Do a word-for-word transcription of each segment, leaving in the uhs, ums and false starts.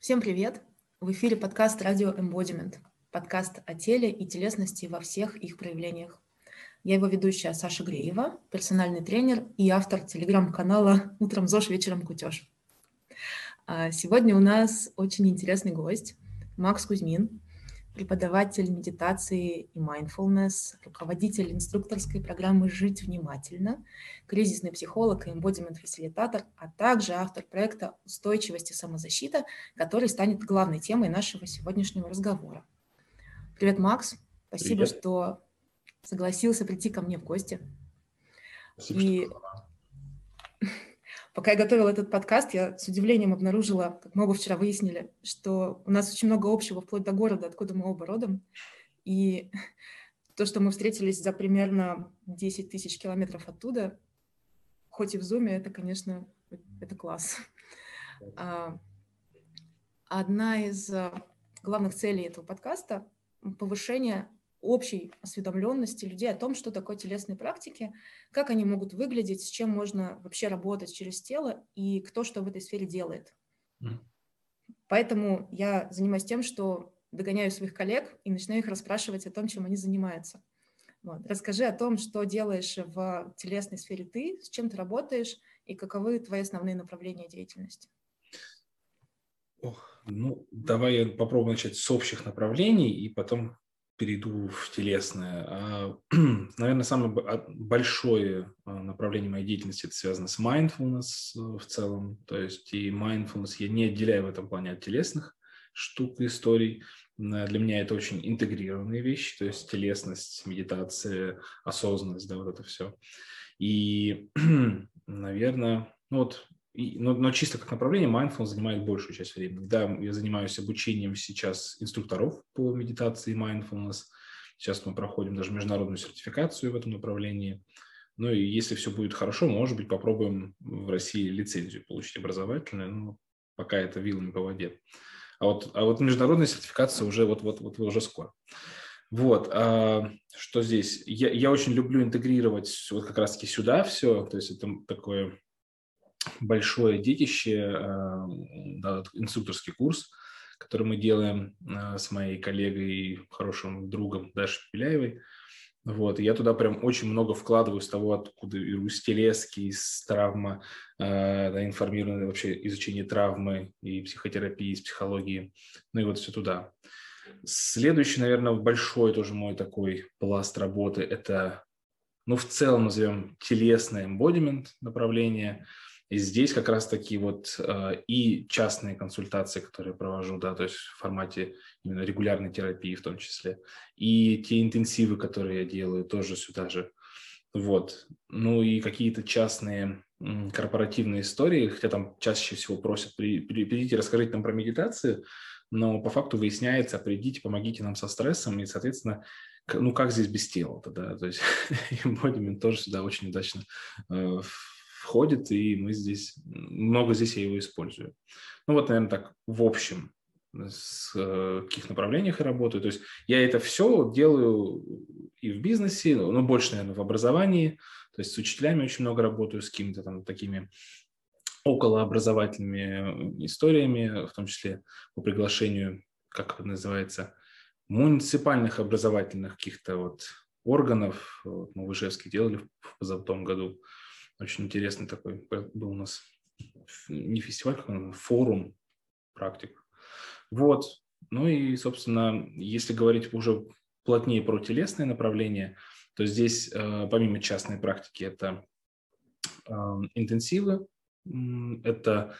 Всем привет! В эфире подкаст Radio Embodiment. Подкаст о теле и телесности во всех их проявлениях. Я его ведущая Саша Греева, персональный тренер и автор телеграм-канала «Утром ЗОЖ, вечером кутеж». Сегодня у нас очень интересный гость Макс Кузьмин, преподаватель медитации и mindfulness, руководитель инструкторской программы «Жить внимательно», кризисный психолог и эмбодимент-фасилитатор, а также автор проекта «Устойчивость и самозащита», который станет главной темой нашего сегодняшнего разговора. Привет, Макс. Спасибо, Привет. Что согласился прийти ко мне в гости. Спасибо, и... что... Пока я готовила этот подкаст, я с удивлением обнаружила, как мы оба вчера выяснили, что у нас очень много общего, вплоть до города, откуда мы оба родом. И то, что мы встретились за примерно десять тысяч километров оттуда, хоть и в Zoom, это, конечно, это класс. Одна из главных целей этого подкаста – повышение общей осведомленности людей о том, что такое телесные практики, как они могут выглядеть, с чем можно вообще работать через тело и кто что в этой сфере делает. Mm. Поэтому я занимаюсь тем, что догоняю своих коллег и начинаю их расспрашивать о том, чем они занимаются. Вот. Расскажи о том, что делаешь в телесной сфере ты, с чем ты работаешь и каковы твои основные направления деятельности. Ох, ну, давай я попробую начать с общих направлений и потом перейду в телесное. Наверное, самое большое направление моей деятельности это связано с mindfulness в целом. То есть и mindfulness я не отделяю в этом плане от телесных штук и историй. Для меня это очень интегрированные вещи, то есть телесность, медитация, осознанность, да, вот это все. И, наверное, ну вот, и, но, но чисто как направление mindfulness занимает большую часть времени. Да, я занимаюсь обучением сейчас инструкторов по медитации mindfulness. Сейчас мы проходим даже международную сертификацию в этом направлении. Ну и если все будет хорошо, может быть, попробуем в России лицензию получить образовательную, но пока это вилами по воде. А вот, а вот международная сертификация уже вот-вот-вот уже скоро. Вот, а, что здесь? Я, я очень люблю интегрировать вот как раз-таки сюда все, то есть это такое... большое детище, да, инструкторский курс, который мы делаем с моей коллегой, хорошим другом Дашей Пеляевой. Вот, и я туда прям очень много вкладываю с того, откуда из телески, из травмы, да, информированное вообще изучение травмы и психотерапии, из психологии, ну и вот все туда. Следующий, наверное, большой тоже мой такой пласт работы – это, ну, в целом назовем телесное эмбодимент направление. И здесь как раз-таки вот э, и частные консультации, которые провожу, да, то есть в формате именно регулярной терапии в том числе, и те интенсивы, которые я делаю, тоже сюда же. Вот. Ну и какие-то частные м, корпоративные истории, хотя там чаще всего просят, при, при, придите, расскажите нам про медитацию, но по факту выясняется, придите, помогите нам со стрессом, и, соответственно, к, ну как здесь без тела-то, да, то есть эмбодимент тоже сюда очень удачно э, входит, и мы здесь, много здесь я его использую. Ну вот, наверное, так в общем, с, э, в каких направлениях я работаю. То есть я это все делаю и в бизнесе, но ну, больше, наверное, в образовании. То есть с учителями очень много работаю, с какими-то там такими околообразовательными историями, в том числе по приглашению, как это называется, муниципальных образовательных каких-то вот органов. Вот мы в Ижевске делали в позапрошлом году. Очень интересный такой был у нас, не фестиваль, а форум практик. Вот. Ну и, собственно, если говорить уже плотнее про телесное направление, то здесь помимо частной практики это интенсивы, это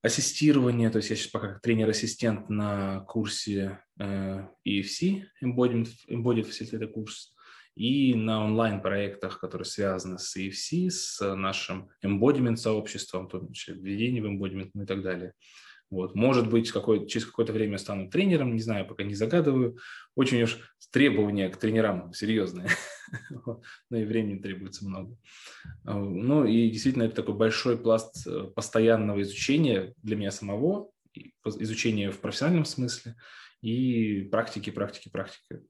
ассистирование, то есть я сейчас пока тренер-ассистент на курсе и эф си embodiment, embodiment facilitator курс, и на онлайн-проектах, которые связаны с и эф си, с нашим эмбодимент-сообществом, в том числе введение в эмбодимент и так далее. Вот. Может быть, какое- через какое-то время стану тренером, не знаю, пока не загадываю. Очень уж требования к тренерам серьезные, но и времени требуется много. Ну и действительно, это такой большой пласт постоянного изучения для меня самого, изучения в профессиональном смысле и практики, практики, практики.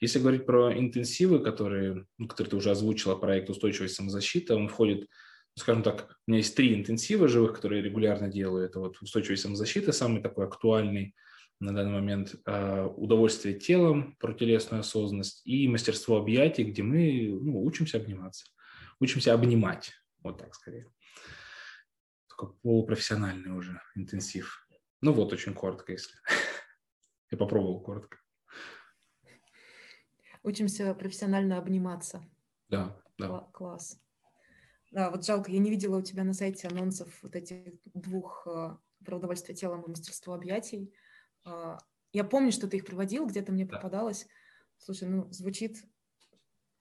Если говорить про интенсивы, которые, которые ты уже озвучила, проект «Устойчивость и самозащита», он входит скажем так, у меня есть три интенсива живых, которые я регулярно делаю. Это вот устойчивость и самозащита, самый такой актуальный на данный момент, удовольствие телом, про телесную осознанность и мастерство объятий, где мы ну, учимся обниматься, учимся обнимать, вот так скорее. Такой полупрофессиональный уже интенсив. Ну вот, очень коротко, если. Я попробовал коротко. Учимся профессионально обниматься. Да, да. Класс. Да, вот жалко, я не видела у тебя на сайте анонсов вот этих двух про удовольствие телом и мастерство объятий. Я помню, что ты их проводил, где-то мне да. попадалось. Слушай, ну звучит,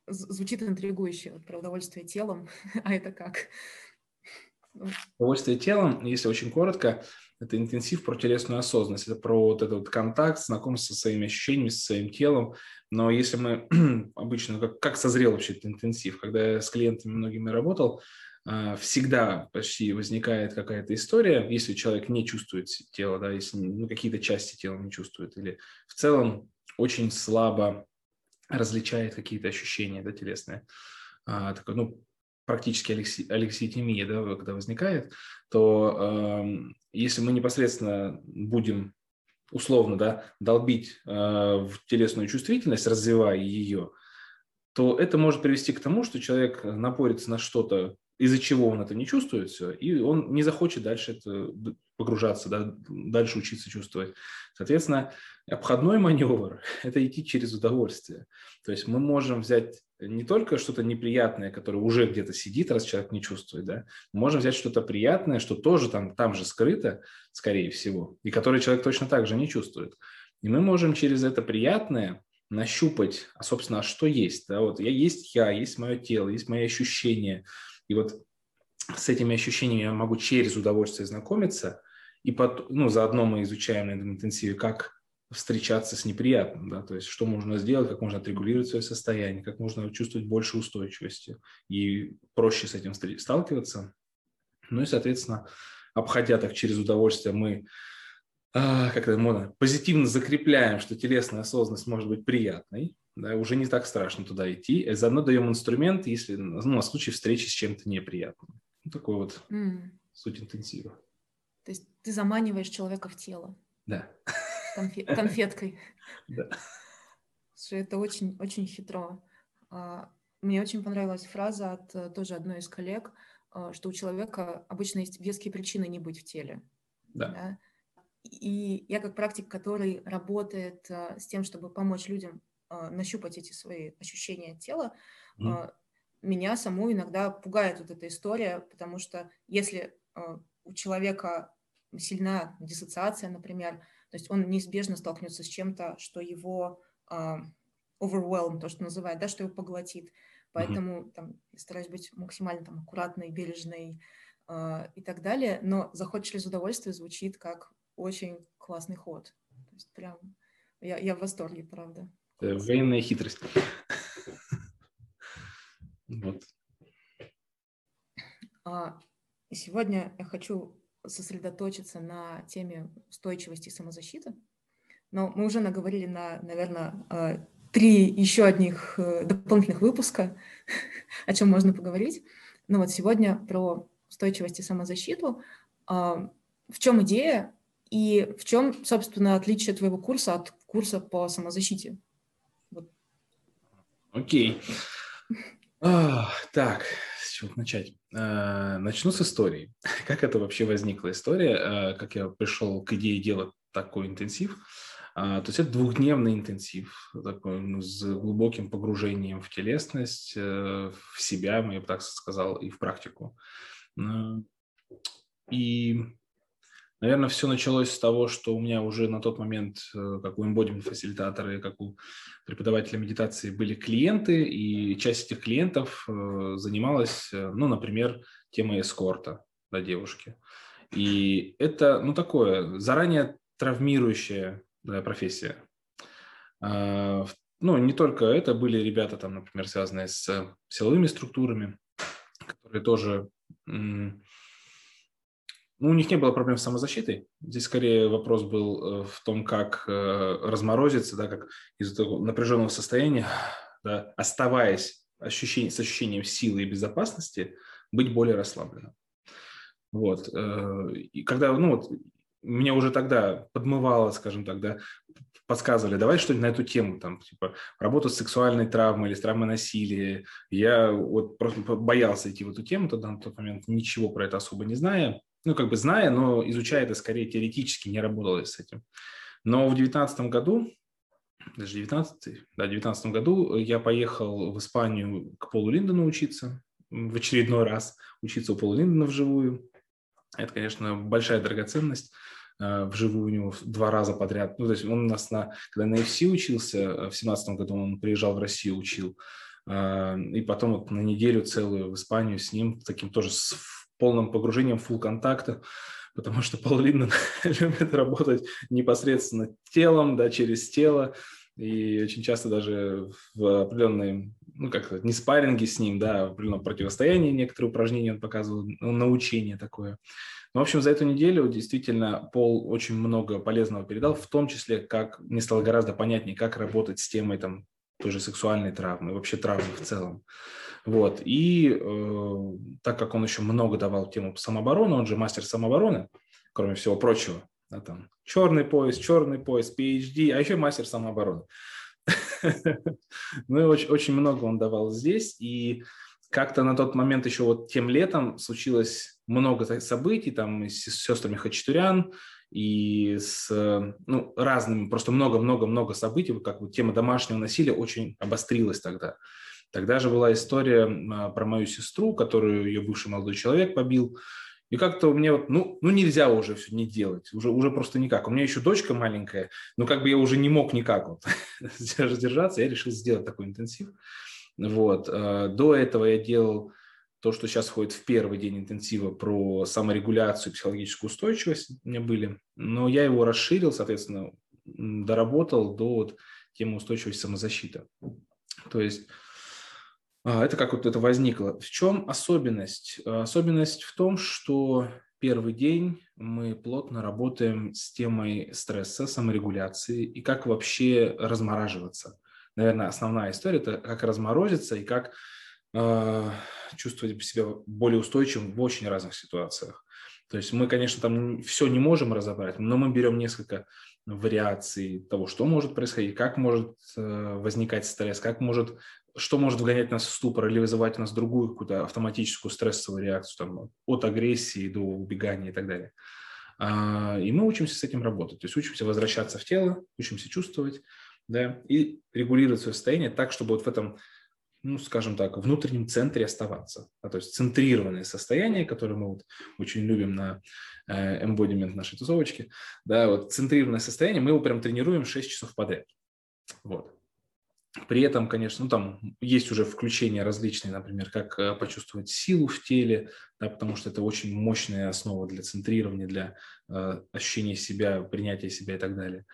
звучит интригующе, вот, про удовольствие телом, а это как? Удовольствие телом, если очень коротко, это интенсив про телесную осознанность, это про вот этот вот контакт, знакомство со своими ощущениями, со своим телом. Но если мы обычно, как, как созрел вообще этот интенсив, когда я с клиентами многими работал, всегда почти возникает какая-то история, если человек не чувствует тело, да, если ну, какие-то части тела не чувствует, или в целом очень слабо различает какие-то ощущения, да, телесные. А, такой, ну, практически алекситимия, да, когда возникает, то э, если мы непосредственно будем условно, да, долбить э, в телесную чувствительность, развивая ее, то это может привести к тому, что человек напорится на что-то, из-за чего он это не чувствует все, и он не захочет дальше это погружаться, да, дальше учиться чувствовать. Соответственно, обходной маневр – это идти через удовольствие. То есть мы можем взять не только что-то неприятное, которое уже где-то сидит, раз человек не чувствует, да, мы можем взять что-то приятное, что тоже там, там же скрыто, скорее всего, и которое человек точно так же не чувствует. И мы можем через это приятное нащупать, а, собственно, что есть. Да, вот я есть я, есть мое тело, есть мои ощущения. И вот с этими ощущениями я могу через удовольствие знакомиться, и потом, ну, заодно мы изучаем на этом интенсиве, как встречаться с неприятным, да, то есть что можно сделать, как можно отрегулировать свое состояние, как можно чувствовать больше устойчивости и проще с этим сталкиваться. Ну и, соответственно, обходя так через удовольствие, мы как это модно, позитивно закрепляем, что телесная осознанность может быть приятной, да, уже не так страшно туда идти, а заодно даем инструмент, если, ну, на случай встречи с чем-то неприятным. Ну, такой вот mm. суть интенсива. То есть ты заманиваешь человека в тело. Да. Конфет- конфеткой. Да. Слушай, это очень, очень хитро. Мне очень понравилась фраза от тоже одной из коллег, что у человека обычно есть веские причины не быть в теле. Да. Да? И я как практик, который работает а, с тем, чтобы помочь людям а, нащупать эти свои ощущения тела, mm. а, меня саму иногда пугает вот эта история, потому что если а, у человека сильна диссоциация, например, то есть он неизбежно столкнется с чем-то, что его а, overwhelm, то, что называют, да, что его поглотит. Поэтому mm-hmm. там, я стараюсь быть максимально там, аккуратной, бережной а, и так далее. Но заход через удовольствие звучит как очень классный ход. То есть прям я, я в восторге, правда. Это военная хитрость. Вот. Сегодня я хочу сосредоточиться на теме устойчивости и самозащиты. Но мы уже наговорили на, наверное, три еще одних дополнительных выпуска, о чем можно поговорить. Но вот сегодня про устойчивость и самозащиту. В чем идея? И в чем, собственно, отличие твоего курса от курса по самозащите? Вот. Окей. А, так, с чего начать? А, начну с истории. Как это вообще возникла история? А, как я пришел к идее делать такой интенсив? А, то есть это двухдневный интенсив такой, ну, с глубоким погружением в телесность, в себя, я бы так сказал, и в практику. И... Наверное, все началось с того, что у меня уже на тот момент, как у эмбодимент-фасилитатора и как у преподавателя медитации, были клиенты, и часть этих клиентов занималась, ну, например, темой эскорта для девушки. И это, ну, такое заранее травмирующая профессия. Ну, не только это, были ребята, там, например, связанные с силовыми структурами, которые тоже... Ну, у них не было проблем с самозащитой. Здесь скорее вопрос был в том, как разморозиться, да, как из этого напряженного состояния, да, оставаясь ощущение, с ощущением силы и безопасности, быть более расслабленным. Вот. И когда, ну, вот, меня уже тогда подмывало, скажем так, да, подсказывали, давай что-нибудь на эту тему, там, типа, работу с сексуальной травмой или с травмой насилия. Я вот просто боялся идти в эту тему тогда, на тот момент, ничего про это особо не зная. Ну, как бы зная, но изучая это скорее теоретически, не работал я с этим. Но в девятнадцатом году, даже девятнадцатый, да, в девятнадцатом году я поехал в Испанию к Полу Линдену учиться, в очередной раз учиться у Пола Линдена вживую. Это, конечно, большая драгоценность. Вживую у него два раза подряд. Ну, то есть он у нас, на, когда на и эф си учился, в семнадцатом году он приезжал в Россию, учил. И потом вот на неделю целую в Испанию с ним, таким тоже с полным погружением, full контакта, потому что Пол Линден любит работать непосредственно телом, да, через тело. И очень часто даже в определенной, ну, как сказать, не спарринги с ним, да, в определенном противостоянии некоторые упражнения он показывал, научение такое. Ну, в общем, за эту неделю действительно Пол очень много полезного передал, в том числе, как мне стало гораздо понятнее, как работать с темой там, той же сексуальной травмы, вообще травмы в целом. Вот. И э, так как он еще много давал тему самообороны, он же мастер самообороны, кроме всего прочего, да, там, черный пояс, черный пояс, пи эйч ди, а еще мастер самообороны. Ну и очень много он давал здесь, и как-то на тот момент еще вот тем летом случилось много событий, там и с сестрами Хачатурян, и с, ну, разными, просто много-много-много событий, как вот тема домашнего насилия очень обострилась тогда. Тогда же была история про мою сестру, которую ее бывший молодой человек побил. И как-то у меня вот, ну, ну нельзя уже все не делать, уже, уже просто никак. У меня еще дочка маленькая, но как бы я уже не мог никак вот сдержаться, я решил сделать такой интенсив. Вот. До этого я делал то, что сейчас входит в первый день интенсива, про саморегуляцию, психологическую устойчивость у меня были, но я его расширил, соответственно, доработал до вот темы устойчивости и самозащиты. То есть... Это как вот это возникло. В чем особенность? Особенность в том, что первый день мы плотно работаем с темой стресса, саморегуляции и как вообще размораживаться. Наверное, основная история – это как разморозиться и как э, чувствовать себя более устойчивым в очень разных ситуациях. То есть мы, конечно, там все не можем разобрать, но мы берем несколько вариаций того, что может происходить, как может э, возникать стресс, как может... что может вгонять нас в ступор или вызывать у нас другую какую-то автоматическую стрессовую реакцию, там, от агрессии до убегания и так далее. И мы учимся с этим работать, то есть учимся возвращаться в тело, учимся чувствовать, да, и регулировать свое состояние так, чтобы вот в этом, ну, скажем так, внутреннем центре оставаться. Да, то есть центрированное состояние, которое мы вот очень любим на embodiment нашей тусовочки, да, вот центрированное состояние, мы его прям тренируем шесть часов подряд. Вот. При этом, конечно, ну, там есть уже включения различные, например, как почувствовать силу в теле, да, потому что это очень мощная основа для центрирования, для э, ощущения себя, принятия себя и так далее.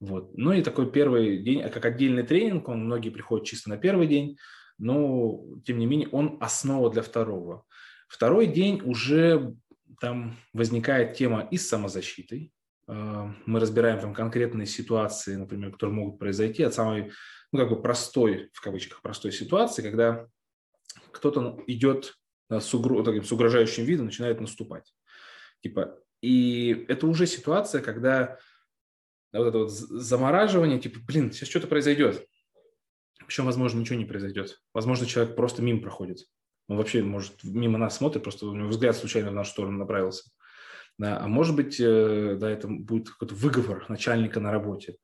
Вот. Ну и такой первый день, как отдельный тренинг, он, многие приходят чисто на первый день, но, тем не менее, он основа для второго. Второй день уже там возникает тема и с самозащитой. Мы разбираем там конкретные ситуации, например, которые могут произойти от самой, ну, как бы простой, в кавычках, простой ситуации, когда кто-то идет с, угр... таким, с угрожающим видом, начинает наступать. Типа, и это уже ситуация, когда вот это вот замораживание, типа, блин, сейчас что-то произойдет. Причем, возможно, ничего не произойдет. Возможно, человек просто мимо проходит. Он вообще, может, мимо нас смотрит, просто у него взгляд случайно в нашу сторону направился. Да, а может быть, да, это будет какой-то выговор начальника на работе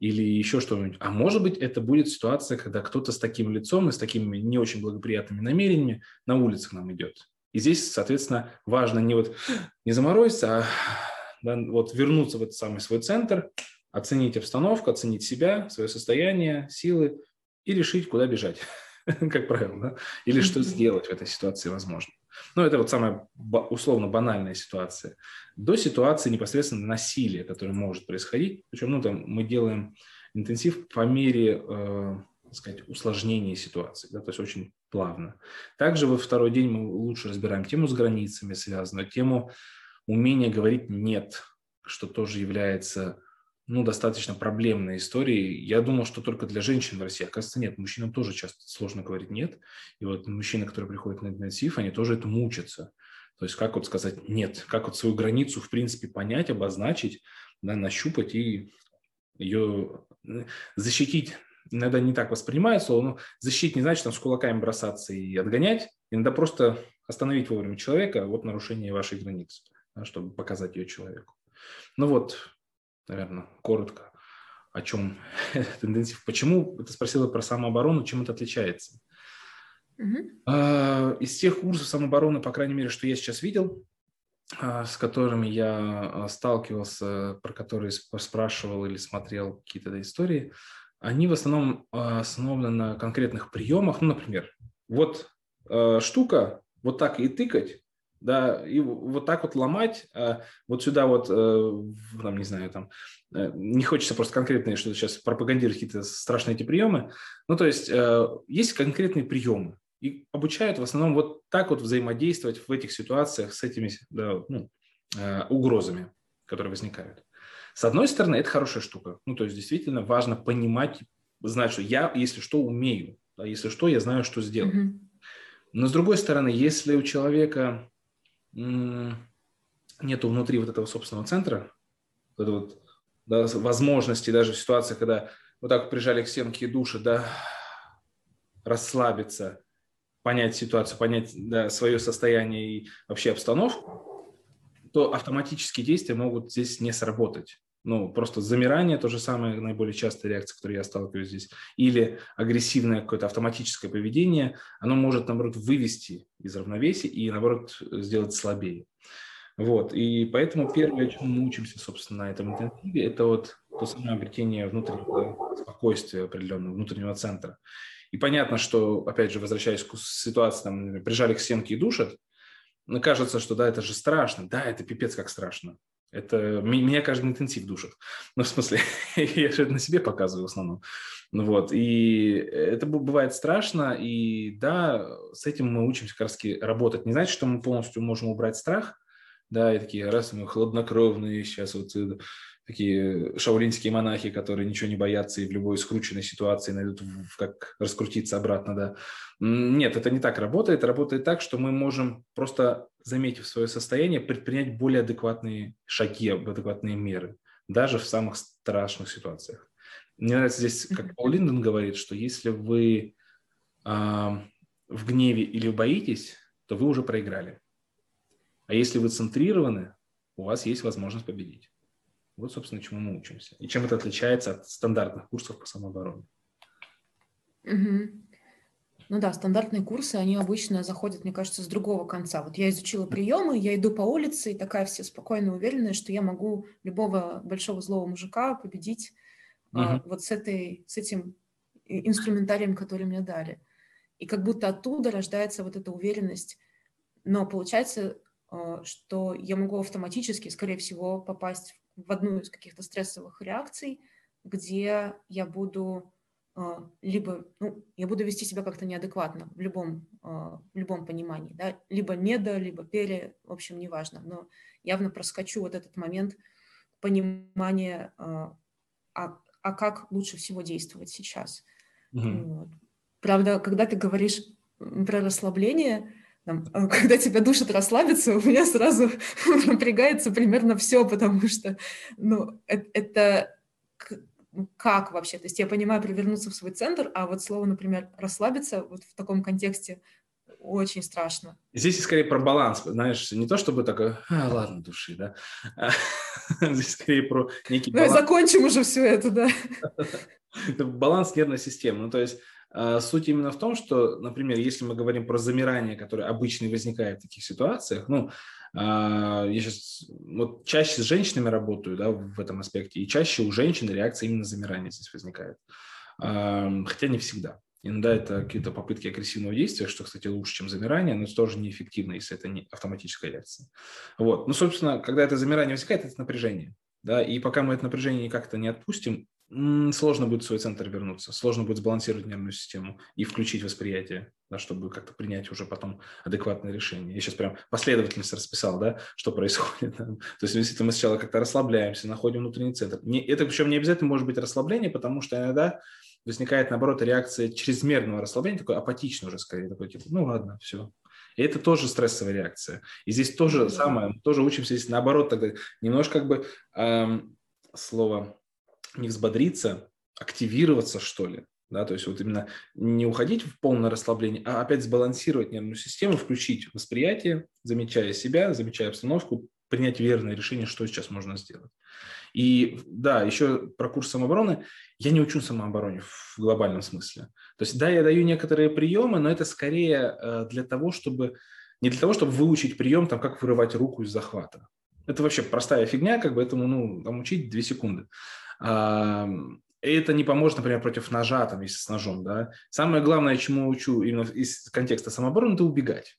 или еще что-нибудь. А может быть, это будет ситуация, когда кто-то с таким лицом и с такими не очень благоприятными намерениями на улицах нам идет. И здесь, соответственно, важно не, вот, не заморозиться, а, да, вот вернуться в этот самый свой центр, оценить обстановку, оценить себя, свое состояние, силы и решить, куда бежать, как правило, или что сделать в этой ситуации возможно. Ну, это вот самая условно банальная ситуация. До ситуации непосредственно насилия, которое может происходить. Причем, ну, там мы делаем интенсив по мере, э, так сказать, усложнения ситуации, да, то есть очень плавно. Также во второй день мы лучше разбираем тему с границами связанную, тему умения говорить «нет», что тоже является ну, достаточно проблемные истории. Я думал, что только для женщин в России. Оказывается, нет. Мужчинам тоже часто сложно говорить «нет». И вот мужчины, которые приходят на интенсив, они тоже этому учатся. То есть как вот сказать «нет», как вот свою границу, в принципе, понять, обозначить, да, нащупать и ее защитить. Иногда не так воспринимают слово, но защитить не значит там с кулаками бросаться и отгонять. Иногда просто остановить вовремя человека, вот нарушение вашей границы, да, чтобы показать ее человеку. Ну вот, наверное, коротко о чем этот интенсив. Почему? Ты спросила про самооборону, чем это отличается. Mm-hmm. Из тех курсов самообороны, по крайней мере, что я сейчас видел, с которыми я сталкивался, про которые спрашивал или смотрел какие-то истории, они в основном основаны на конкретных приемах. Ну, например, вот штука, вот так и тыкать, да, и вот так вот ломать, вот сюда вот, там, не знаю, там, не хочется просто конкретные, что сейчас пропагандировать какие-то страшные эти приемы. Ну, то есть есть конкретные приемы, и обучают в основном вот так вот взаимодействовать в этих ситуациях с этими, да, ну, угрозами, которые возникают. С одной стороны, это хорошая штука. Ну, то есть действительно важно понимать, знать, что я, если что, умею, да, если что, я знаю, что сделать. Mm-hmm. Но с другой стороны, если у человека нету внутри вот этого собственного центра, вот вот, да, возможности даже в ситуации, когда вот так прижали к стенке души, да, расслабиться, понять ситуацию, понять, да, свое состояние и вообще обстановку, то автоматические действия могут здесь не сработать. Ну, просто замирание, то же самое, наиболее частая реакция, с которой я сталкиваюсь здесь, или агрессивное какое-то автоматическое поведение, оно может, наоборот, вывести из равновесия и, наоборот, сделать слабее. Вот, и поэтому первое, чему мы учимся, собственно, на этом интенсиве, это вот то самое обретение внутреннего спокойствия определенного, внутреннего центра. И понятно, что, опять же, возвращаясь к ситуации, там, прижали к стенке и душат, но кажется, что да, это же страшно, да, это пипец как страшно. Это меня каждый интенсив душит. Ну, в смысле, я же это на себе показываю в основном. Ну, вот. И это бывает страшно, и да, с этим мы учимся как раз работать. Не значит, что мы полностью можем убрать страх, да, и такие, раз, мы хладнокровные, сейчас вот такие шаолинские монахи, которые ничего не боятся и в любой скрученной ситуации найдут, как раскрутиться обратно, да. Нет, это не так работает. Работает так, что мы можем, просто заметив свое состояние, предпринять более адекватные шаги, адекватные меры, даже в самых страшных ситуациях. Мне нравится здесь, как Пол Линден говорит, что если вы э, в гневе или боитесь, то вы уже проиграли. А если вы центрированы, у вас есть возможность победить. Вот, собственно, чему мы учимся. И чем это отличается от стандартных курсов по самообороне. Угу. Ну да, стандартные курсы, они обычно заходят, мне кажется, с другого конца. Вот я изучила приемы, я иду по улице, и такая вся спокойно уверенная, что я могу любого большого злого мужика победить угу. а, вот с, этой, с этим инструментарием, который мне дали. И как будто оттуда рождается вот эта уверенность. Но получается, что я могу автоматически, скорее всего, попасть в в одну из каких-то стрессовых реакций, где я буду э, либо, ну, я буду вести себя как-то неадекватно в любом, э, в любом понимании, да, либо недо, либо пере, в общем, неважно, но явно проскочу вот этот момент понимания, э, а, а как лучше всего действовать сейчас. Mm-hmm. Вот. Правда, когда ты говоришь про расслабление, там, когда тебя душат расслабиться, у меня сразу напрягается примерно все, потому что, ну, это, это как вообще? То есть я понимаю привернуться в свой центр, а вот слово, например, расслабиться вот в таком контексте очень страшно. Здесь скорее про баланс, знаешь, не то чтобы такое, а, ладно, души, да. Здесь скорее про некий баланс. Ну, закончим уже все это, да. Баланс нервной системы, ну, то есть суть именно в том, что, например, если мы говорим про замирание, которое обычно возникает в таких ситуациях, ну, я сейчас вот чаще с женщинами работаю, да, в этом аспекте, и чаще у женщин реакция именно замирания здесь возникает, хотя не всегда. Иногда это какие-то попытки агрессивного действия, что, кстати, лучше, чем замирание, но это тоже неэффективно, если это не автоматическая реакция. Вот. Ну, собственно, когда это замирание возникает, это напряжение, да, и пока мы это напряжение как-то не отпустим, сложно будет в свой центр вернуться, сложно будет сбалансировать нервную систему и включить восприятие, да, чтобы как-то принять уже потом адекватное решение. Я сейчас прям последовательность расписал, да, что происходит. Да. То есть, если мы сначала как-то расслабляемся, находим внутренний центр. Не, это причем не обязательно может быть расслабление, потому что иногда возникает, наоборот, реакция чрезмерного расслабления, такой апатичный уже скорее, такой типа, ну ладно, все. И это тоже стрессовая реакция. И здесь тоже да. самое, мы тоже учимся здесь наоборот тогда немножко как бы эм, слово... не взбодриться, активироваться, что ли, да, то есть вот именно не уходить в полное расслабление, а опять сбалансировать нервную систему, включить восприятие, замечая себя, замечая обстановку, принять верное решение, что сейчас можно сделать. И да, еще про курс самообороны. Я не учу самообороне в глобальном смысле. То есть да, я даю некоторые приемы, но это скорее для того, чтобы, не для того, чтобы выучить прием, там, как вырывать руку из захвата. Это вообще простая фигня, как бы этому, ну, там учить две секунды. Это не поможет, например, против ножа, там, если с ножом, да. Самое главное, чему учу именно из контекста самообороны, это убегать.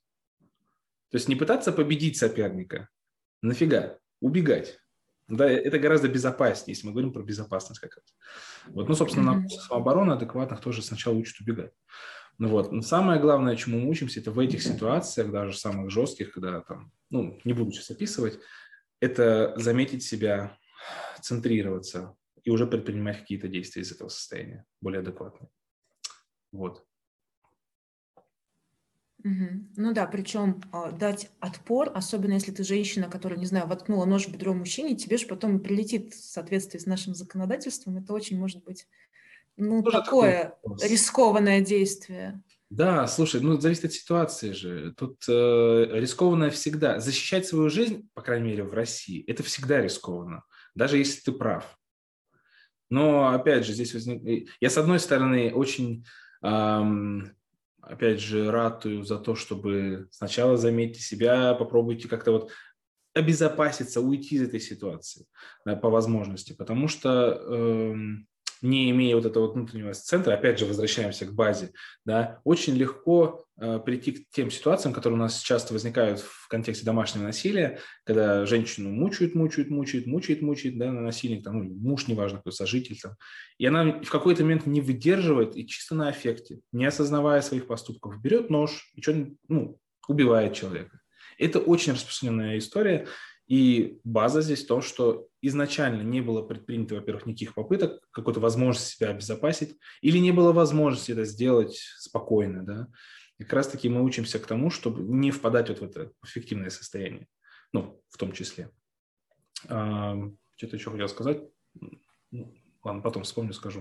То есть не пытаться победить соперника. Нафига? Убегать. Да, это гораздо безопаснее, если мы говорим про безопасность как раз. Вот, ну, собственно, на курсе самообороны адекватных тоже сначала учат убегать. Ну вот, но самое главное, чему мы учимся, это в этих ситуациях, даже самых жестких, когда там, ну, не буду сейчас описывать, это заметить себя, центрироваться и уже предпринимать какие-то действия из этого состояния, более адекватные. Вот. Угу. Ну да, причем э, дать отпор, особенно если ты женщина, которая, не знаю, воткнула нож в бедро мужчине, тебе же потом и прилетит в соответствии с нашим законодательством. Это очень может быть, ну, тоже такое рискованное действие. Да, слушай, ну, зависит от ситуации же. Тут э, рискованное всегда. Защищать свою жизнь, по крайней мере, в России, это всегда рискованно, даже если ты прав. Но, опять же, здесь возник... Я, с одной стороны, очень, эм, опять же, ратую за то, чтобы сначала заметьте себя, попробуйте как-то вот обезопаситься, уйти из этой ситуации, да, по возможности, потому что... Эм, не имея вот этого внутреннего центра, опять же, возвращаемся к базе, да, очень легко э, прийти к тем ситуациям, которые у нас часто возникают в контексте домашнего насилия, когда женщину мучают, мучают, мучают, мучают, мучают, да, насильник, там, ну, муж, неважно, кто, сожитель, там, и она в какой-то момент не выдерживает и чисто на аффекте, не осознавая своих поступков, берет нож и что-нибудь, ну, убивает человека. Это очень распространенная история, и база здесь в том, что изначально не было предпринято, во-первых, никаких попыток, какой-то возможности себя обезопасить, или не было возможности это сделать спокойно, да. И как раз-таки мы учимся к тому, чтобы не впадать вот в это эффективное состояние, ну, в том числе. А, что-то еще хотел сказать? Ладно, потом вспомню, скажу.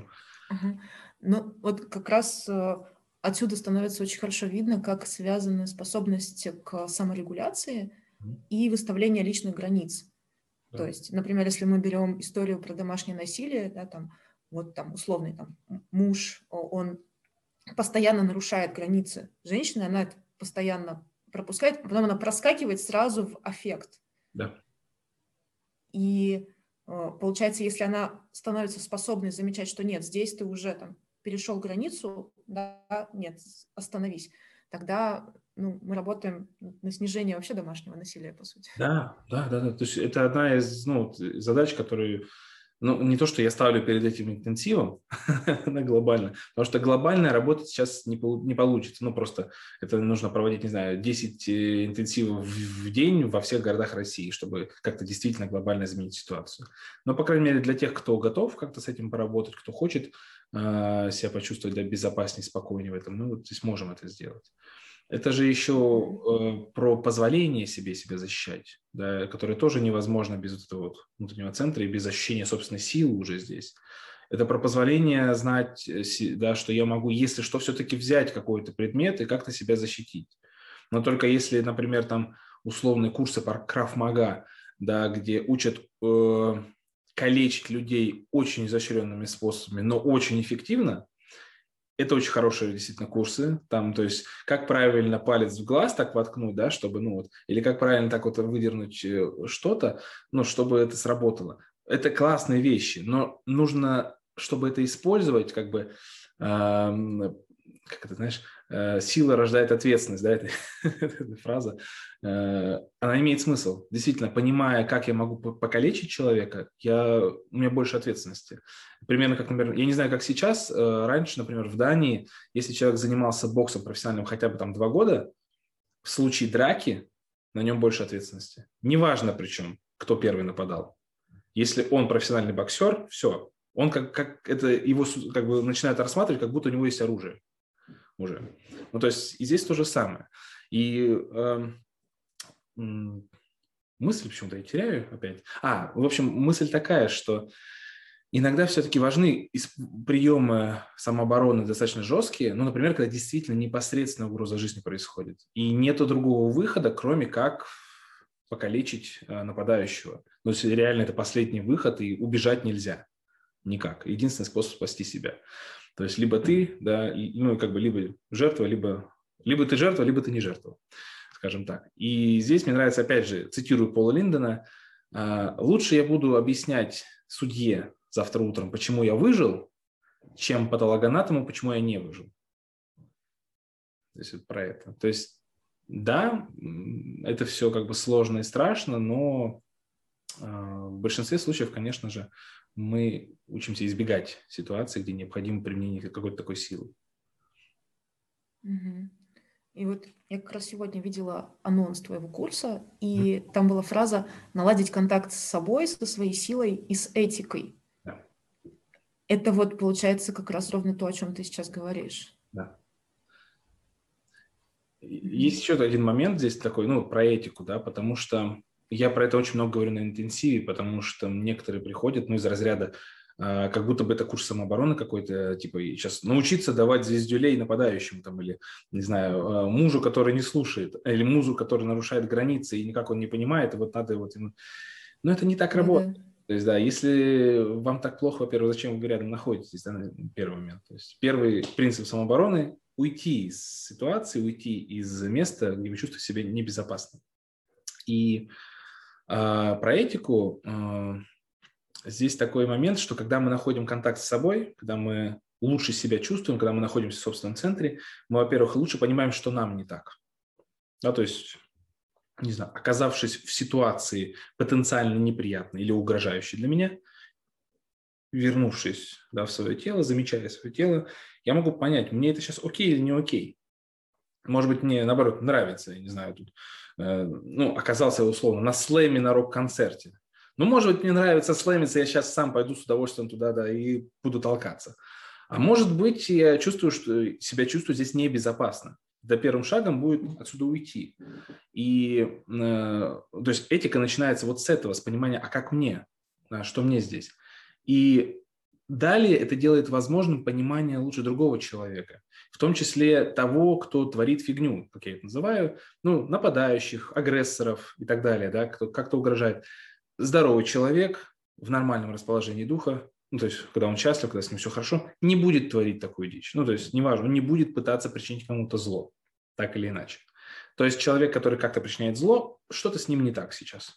Угу. Ну, вот как раз... Отсюда становится очень хорошо видно, как связаны способности к саморегуляции и выставлению личных границ. Да. То есть, например, если мы берем историю про домашнее насилие, да, там, вот там условный там, муж, он постоянно нарушает границы женщины, она это постоянно пропускает, потом она проскакивает сразу в аффект. Да. И получается, если она становится способной замечать, что нет, здесь ты уже там перешел границу, да, нет, остановись. Тогда, ну, мы работаем на снижение вообще домашнего насилия, по сути. Да, да, да, да. То есть это одна из, ну, задач, которые, ну, не то, что я ставлю перед этим интенсивом на глобально, потому что глобальная работа сейчас не, не получится. Ну, просто это нужно проводить, не знаю, десять интенсивов в день во всех городах России, чтобы как-то действительно глобально изменить ситуацию. Но, по крайней мере, для тех, кто готов как-то с этим поработать, кто хочет себя почувствовать, да, безопаснее, спокойнее в этом, мы вот здесь можем это сделать. Это же еще э, про позволение себе себя защищать, да, которое тоже невозможно без вот этого вот внутреннего центра и без ощущения собственной силы уже здесь. Это про позволение знать, да, что я могу, если что, все-таки взять какой-то предмет и как-то себя защитить. Но только если, например, там условные курсы по Крав-Мага, да, где учат... Э, калечить людей очень изощренными способами, но очень эффективно, это очень хорошие действительно курсы. Там, то есть, как правильно палец в глаз так воткнуть, да, чтобы, ну вот, или как правильно так вот выдернуть что-то, ну, чтобы это сработало. Это классные вещи, но нужно, чтобы это использовать, как бы, эм, как это, знаешь, сила рождает ответственность, да, это, эта фраза, она имеет смысл. Действительно, понимая, как я могу покалечить человека, я, у меня больше ответственности. Примерно как, например, я не знаю, как сейчас, раньше, например, в Дании, если человек занимался боксом профессиональным хотя бы там два года, в случае драки на нем больше ответственности. Неважно причем, кто первый нападал. Если он профессиональный боксер, все, он как, как это его как бы начинает рассматривать, как будто у него есть оружие уже. Ну, то есть и здесь то же самое. И э, мысль почему-то я теряю опять. А, в общем, мысль такая, что иногда все-таки важны приемы самообороны достаточно жесткие, ну, например, когда действительно непосредственно угроза жизни происходит, и нету другого выхода, кроме как покалечить нападающего. Но если реально это последний выход, и убежать нельзя никак. Единственный способ спасти себя. То есть либо ты, да, ну, как бы либо жертва, либо, либо ты жертва, либо ты не жертва, скажем так. И здесь мне нравится, опять же, цитирую Пола Линдена, лучше я буду объяснять судье завтра утром, почему я выжил, чем патологоанатому, почему я не выжил. То есть про это. То есть, да, это все как бы сложно и страшно, но в большинстве случаев, конечно же, мы учимся избегать ситуации, где необходимо применение какой-то такой силы. Угу. И вот я как раз сегодня видела анонс твоего курса, и mm. там была фраза «наладить контакт с собой, со своей силой и с этикой». Да. Это вот получается как раз ровно то, о чем ты сейчас говоришь. Да. Есть еще один момент здесь такой, ну, про этику, да, потому что я про это очень много говорю на интенсиве, потому что некоторые приходят, ну, из разряда, э, как будто бы это курс самообороны какой-то, типа, сейчас научиться давать звездюлей нападающим, там, или, не знаю, э, мужу, который не слушает, или мужу, который нарушает границы, и никак он не понимает, и вот надо вот... Ему... Но это не так работает. Mm-hmm. То есть, да, если вам так плохо, во-первых, зачем вы рядом находитесь, да, на первый момент. То есть первый принцип самообороны – уйти из ситуации, уйти из места, где вы чувствуете себя небезопасно. И Uh, про этику uh, здесь такой момент, что когда мы находим контакт с собой, когда мы лучше себя чувствуем, когда мы находимся в собственном центре, мы, во-первых, лучше понимаем, что нам не так. Да, то есть, не знаю, оказавшись в ситуации потенциально неприятной или угрожающей для меня, вернувшись, да, в свое тело, замечая свое тело, я могу понять, мне это сейчас окей или не окей. Может быть, мне, наоборот, нравится, я не знаю, тут, э, ну, оказался я, условно, на слэме на рок-концерте. Ну, может быть, мне нравится слэмиться, я сейчас сам пойду с удовольствием туда, да, и буду толкаться. А может быть, я чувствую, что себя чувствую здесь небезопасно. Да, первым шагом будет отсюда уйти. И, э, то есть, этика начинается вот с этого, с понимания, а как мне, а что мне здесь. И далее это делает возможным понимание лучше другого человека, в том числе того, кто творит фигню, как я это называю, ну, нападающих, агрессоров и так далее, да, кто как-то угрожает. Здоровый человек в нормальном расположении духа, ну, то есть когда он счастлив, когда с ним все хорошо, не будет творить такую дичь. Ну, то есть неважно, он не будет пытаться причинить кому-то зло, так или иначе. То есть человек, который как-то причиняет зло, что-то с ним не так сейчас.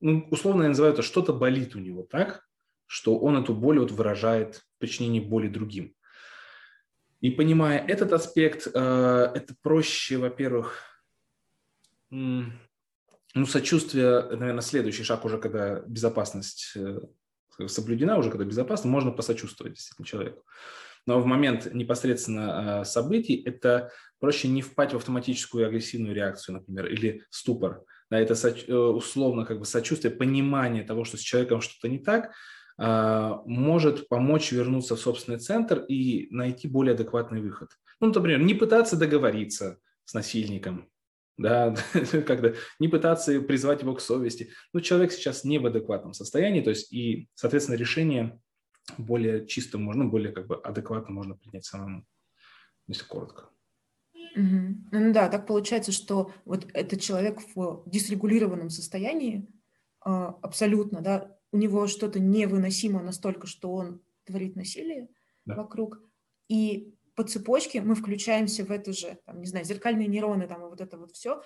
Ну, условно я называю это, что-то болит у него, так? Что он эту боль вот выражает в причинении боли другим. И понимая этот аспект, это проще, во-первых, ну, сочувствие, наверное, следующий шаг уже, когда безопасность соблюдена, уже когда безопасно, можно посочувствовать действительно человеку. Но в момент непосредственно событий это проще не впасть в автоматическую агрессивную реакцию, например, или ступор. Это условно как бы сочувствие, понимание того, что с человеком что-то не так, может помочь вернуться в собственный центр и найти более адекватный выход. Ну, например, не пытаться договориться с насильником, да, когда, не пытаться призвать его к совести. Но человек сейчас не в адекватном состоянии, то есть и, соответственно, решение более чисто можно, более как бы адекватно можно принять самому, если коротко. Угу. Ну да, так получается, что вот этот человек в дисрегулированном состоянии абсолютно, да, у него что-то невыносимо настолько, что он творит насилие, да, вокруг. И по цепочке мы включаемся в это же, там, не знаю, зеркальные нейроны, там, и вот это вот все.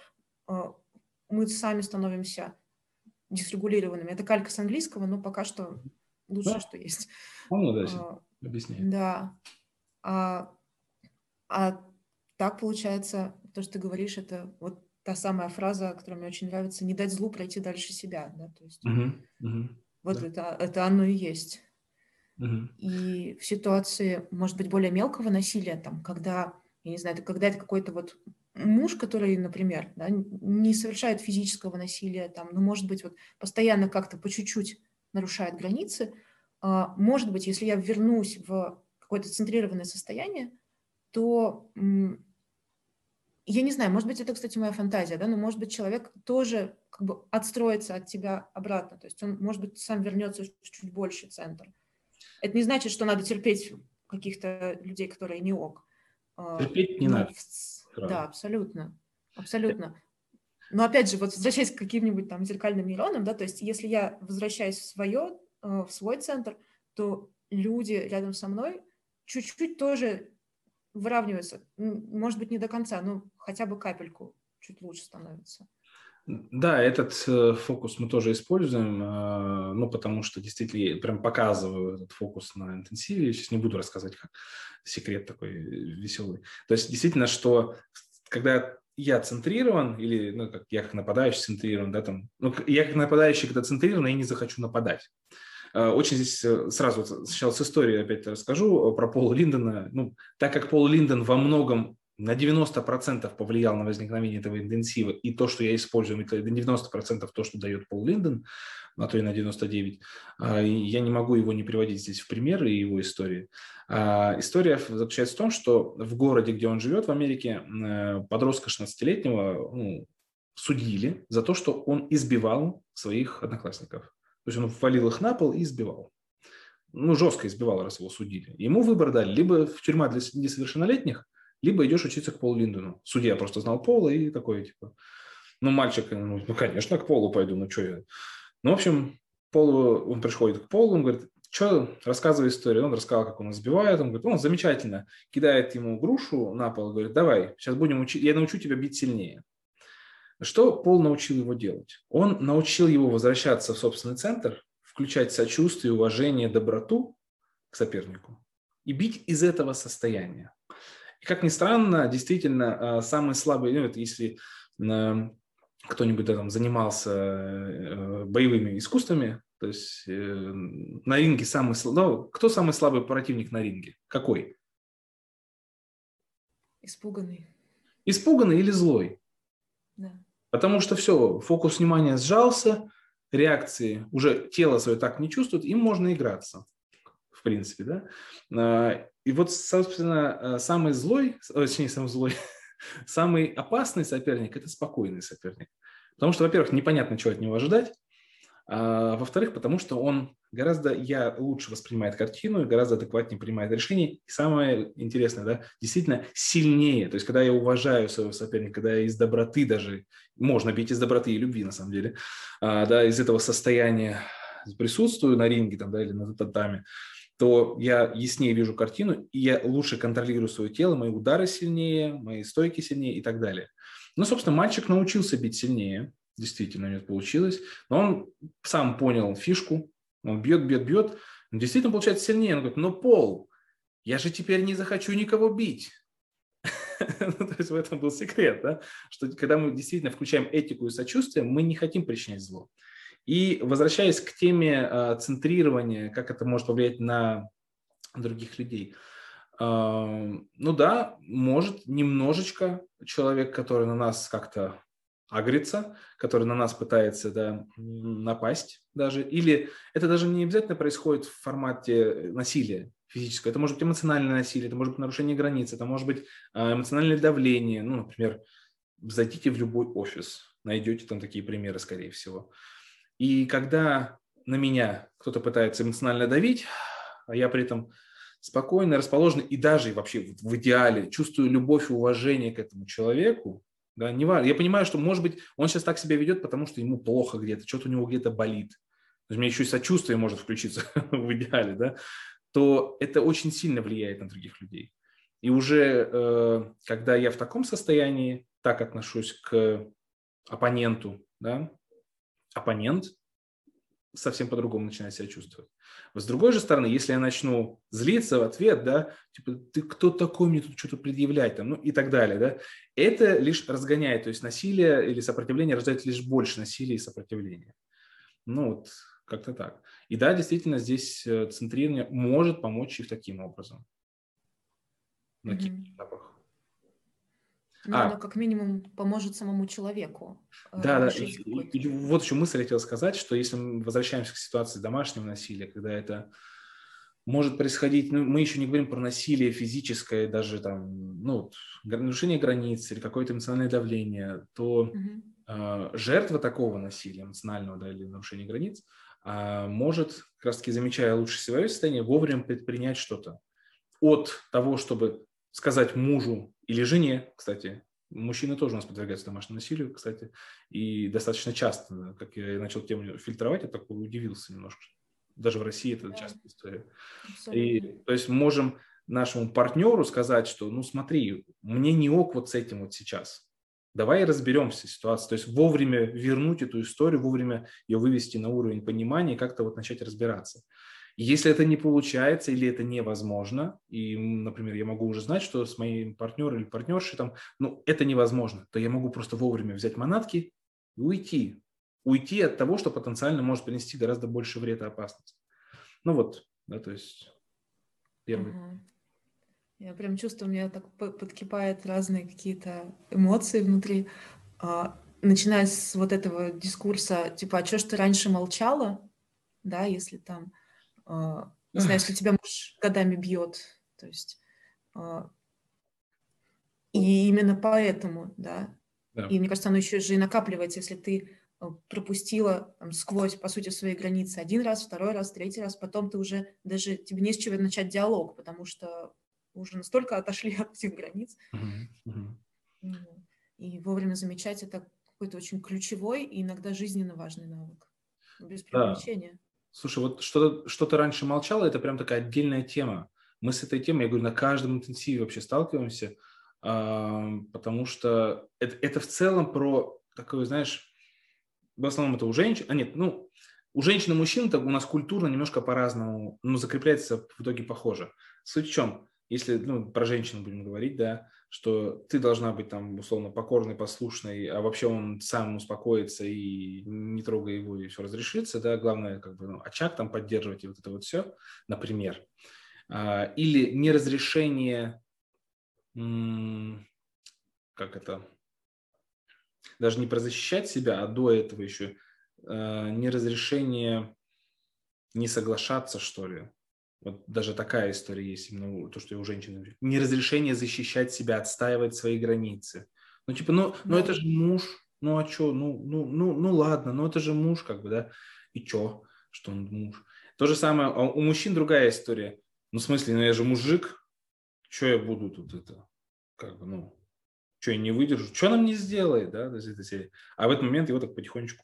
Мы сами становимся дисрегулированными. Это калька с английского, но пока что лучше, да, что есть. Он, да, объясняет. Да. А, а так получается, то, что ты говоришь, это вот та самая фраза, которая мне очень нравится, не дать злу пройти дальше себя. Да? То есть, uh-huh, uh-huh, вот да. это, это оно и есть. Uh-huh. И в ситуации, может быть, более мелкого насилия, там, когда, я не знаю, когда это какой-то вот муж, который, например, да, не совершает физического насилия, там, ну, может быть, вот постоянно как-то по чуть-чуть нарушает границы, а, может быть, если я вернусь в какое-то центрированное состояние, то, м- я не знаю, может быть, это, кстати, моя фантазия, да, но, может быть, человек тоже как бы отстроится от тебя обратно, то есть он, может быть, сам вернется в чуть больше центр. Это не значит, что надо терпеть каких-то людей, которые не ок. Терпеть не надо. Да, абсолютно, абсолютно. Но опять же, вот возвращаясь к каким-нибудь там зеркальным нейронам, да, то есть если я возвращаюсь в свое, в свой центр, то люди рядом со мной чуть-чуть тоже выравниваются. Может быть, не до конца, но хотя бы капельку чуть лучше становится. Да, этот фокус мы тоже используем, ну, потому что действительно я прям показываю этот фокус на интенсиве. Я сейчас не буду рассказывать, как секрет такой веселый. То есть действительно, что когда я центрирован, или ну, как я как нападающий центрирован, да, там, ну, я как нападающий, когда центрирован, я не захочу нападать. Очень здесь сразу сначала с истории опять расскажу про Пола Линдена. Ну, так как Пол Линден во многом на девяносто процентов повлиял на возникновение этого интенсива, и то, что я использую, это девяносто процентов то, что дает Пол Линден, а то и на девяносто девять процентов. Я не могу его не приводить здесь в пример и его истории. История заключается в том, что в городе, где он живет, в Америке, подростка шестнадцатилетнего ну, судили за то, что он избивал своих одноклассников. То есть он ввалил их на пол и избивал. Ну, жестко избивал, раз его судили. Ему выбор дали либо в тюрьма для несовершеннолетних, либо идешь учиться к Полу Линдену. Судья просто знал Пола и такой, типа, ну, мальчик, ну, конечно, к Полу пойду, ну, что я. Ну, в общем, Полу, он приходит к Полу, он говорит, что, рассказывай историю. Он рассказал, как он избивает, он говорит, он замечательно. Кидает ему грушу на пол, говорит, давай, сейчас будем учить, я научу тебя бить сильнее. Что Пол научил его делать? Он научил его возвращаться в собственный центр, включать сочувствие, уважение, доброту к сопернику и бить из этого состояния. Как ни странно, действительно, самые слабые, ну, это если кто-нибудь да, там, занимался боевыми искусствами, то есть на ринге самый слабый, ну, кто самый слабый противник на ринге? Какой? Испуганный. Испуганный или злой? Да. Потому что все, фокус внимания сжался, реакции уже тело свое так не чувствует, им можно играться, в принципе, да. И вот, собственно, самый злой, точнее, самый злой, самый опасный соперник – это спокойный соперник. Потому что, во-первых, непонятно, чего от него ожидать. А, во-вторых, потому что он гораздо я, лучше воспринимает картину, гораздо адекватнее принимает решения. И самое интересное, да, действительно сильнее. То есть, когда я уважаю своего соперника, когда я из доброты даже, можно бить из доброты и любви, на самом деле, а, да, из этого состояния присутствую на ринге там, да, или на татами, то я яснее вижу картину, и я лучше контролирую свое тело, мои удары сильнее, мои стойки сильнее и так далее. Ну, собственно, мальчик научился бить сильнее, действительно у него получилось, но он сам понял фишку, он бьет, бьет, бьет, он действительно получается сильнее. Он говорит, но Пол, я же теперь не захочу никого бить. То есть в этом был секрет, что когда мы действительно включаем этику и сочувствие, мы не хотим причинять зло. И возвращаясь к теме э, центрирования, как это может повлиять на других людей. Э, ну да, может немножечко человек, который на нас как-то агрится, который на нас пытается да, напасть даже, или это даже не обязательно происходит в формате насилия физического, это может быть эмоциональное насилие, это может быть нарушение границ, это может быть эмоциональное давление. Ну, например, зайдите в любой офис, найдете там такие примеры, скорее всего. И когда на меня кто-то пытается эмоционально давить, а я при этом спокойно, расположен и даже вообще в идеале чувствую любовь и уважение к этому человеку, да, не важно. Я понимаю, что, может быть, он сейчас так себя ведет, потому что ему плохо где-то, что-то у него где-то болит. То есть у меня еще и сочувствие может включиться в идеале, да, то это очень сильно влияет на других людей. И уже э, когда я в таком состоянии, так отношусь к оппоненту, да, оппонент совсем по-другому начинает себя чувствовать. Вот с другой же стороны, если я начну злиться в ответ, да, типа, ты кто такой, мне тут что-то предъявлять, там, ну и так далее, да, это лишь разгоняет, то есть насилие или сопротивление рождает лишь больше насилия и сопротивления. Ну вот, как-то так. И да, действительно, здесь центрирование может помочь и таким образом. На каких-то этапах. Но а, оно как минимум поможет самому человеку. Да, да. И, и вот еще мысль я хотел сказать, что если мы возвращаемся к ситуации домашнего насилия, когда это может происходить, ну, мы еще не говорим про насилие физическое, даже там, ну, нарушение границ или какое-то эмоциональное давление, то угу. э, жертва такого насилия эмоционального, да, или нарушения границ э, может, как раз таки замечая лучше свое состояние, вовремя предпринять что-то. От того, чтобы сказать мужу или жене, кстати, мужчины тоже у нас подвергаются домашнему насилию, кстати, и достаточно часто, как я начал тему фильтровать, я так удивился немножко. Даже в России это частая история. И, то есть можем нашему партнеру сказать, что, ну смотри, мне не ок вот с этим вот сейчас. Давай разберемся с ситуацией. То есть вовремя вернуть эту историю, вовремя ее вывести на уровень понимания и как-то вот начать разбираться. Если это не получается или это невозможно, и, например, я могу уже знать, что с моим партнером или партнершей там, ну, это невозможно, то я могу просто вовремя взять манатки и уйти. Уйти от того, что потенциально может принести гораздо больше вред и опасность. Ну вот, да, то есть первый. Ага. Я прям чувствую, у меня так подкипают разные какие-то эмоции внутри. Начиная с вот этого дискурса, типа, а что ж ты раньше молчала, да, если там... Не знаю, если тебя муж годами бьет, то есть и именно поэтому, да. да. И мне кажется, оно еще же и накапливается, если ты пропустила там, сквозь, по сути, свои границы один раз, второй раз, третий раз, потом ты уже даже тебе не с чего начать диалог, потому что уже настолько отошли от этих границ. Mm-hmm. Mm-hmm. И вовремя замечать это какой-то очень ключевой и иногда жизненно важный навык без привлечения. Да. Слушай, вот что-то, что-то раньше молчало, это прям такая отдельная тема. Мы с этой темой, я говорю, на каждом интенсиве вообще сталкиваемся, потому что это, это в целом про такое, знаешь, в основном это у женщин, а нет, ну, у женщин и мужчин так у нас культурно немножко по-разному, но закрепляется в итоге похоже. Суть в чем, если, ну, про женщину будем говорить, да, что ты должна быть там условно покорной, послушной, а вообще он сам успокоится и не трогая его, и все разрешится, да, главное как бы ну, очаг там поддерживать и вот это вот все, например. Или неразрешение, как это, даже не про защищать себя, а до этого еще неразрешение не соглашаться, что ли. Вот даже такая история есть, именно то, что я у женщин. Неразрешение защищать себя, отстаивать свои границы. Ну, типа, ну, ну это же муж, ну а что, ну, ну, ну, ну ладно, ну это же муж, как бы, да. И че, что он муж? То же самое, у мужчин другая история. Ну, в смысле, ну я же мужик, что я буду тут это, как бы, ну, что я не выдержу, что она мне сделает, да, то есть эта серия. А в этот момент его так потихонечку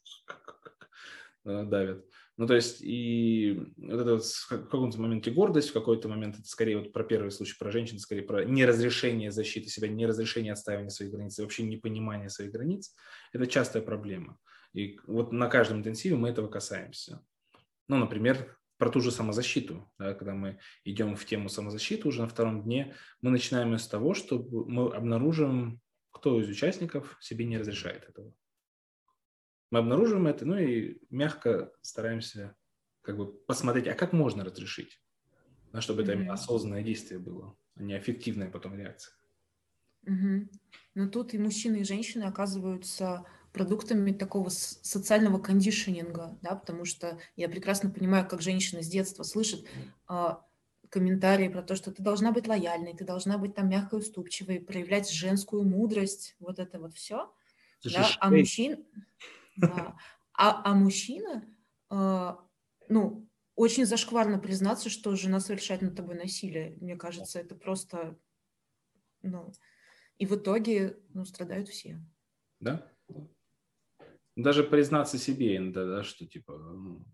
давят. Ну, то есть, и вот это вот в каком-то моменте гордость, в какой-то момент это скорее вот про первый случай, про женщин, скорее про неразрешение защиты себя, неразрешение отстаивания своих границ, вообще непонимание своих границ. Это частая проблема. И вот на каждом интенсиве мы этого касаемся. Ну, например, про ту же самозащиту. Да, когда мы идем в тему самозащиты уже на втором дне, мы начинаем с того, что мы обнаружим, кто из участников себе не разрешает этого. Мы обнаруживаем это, ну и мягко стараемся как бы посмотреть, а как можно разрешить, ну, чтобы это mm-hmm. осознанное действие было, а не аффективная потом реакция. Mm-hmm. Но тут и мужчины, и женщины оказываются продуктами такого социального кондишнинга, да, потому что я прекрасно понимаю, как женщина с детства слышит э, комментарии про то, что ты должна быть лояльной, ты должна быть там мягкой, уступчивой, проявлять женскую мудрость, вот это вот все. Да? А мужчин... Да. А, а мужчина, э, ну, очень зашкварно признаться, что жена совершает над тобой насилие. Мне кажется, это просто, ну, и в итоге, ну, страдают все. Да? Даже признаться себе иногда, да, что, типа, ну,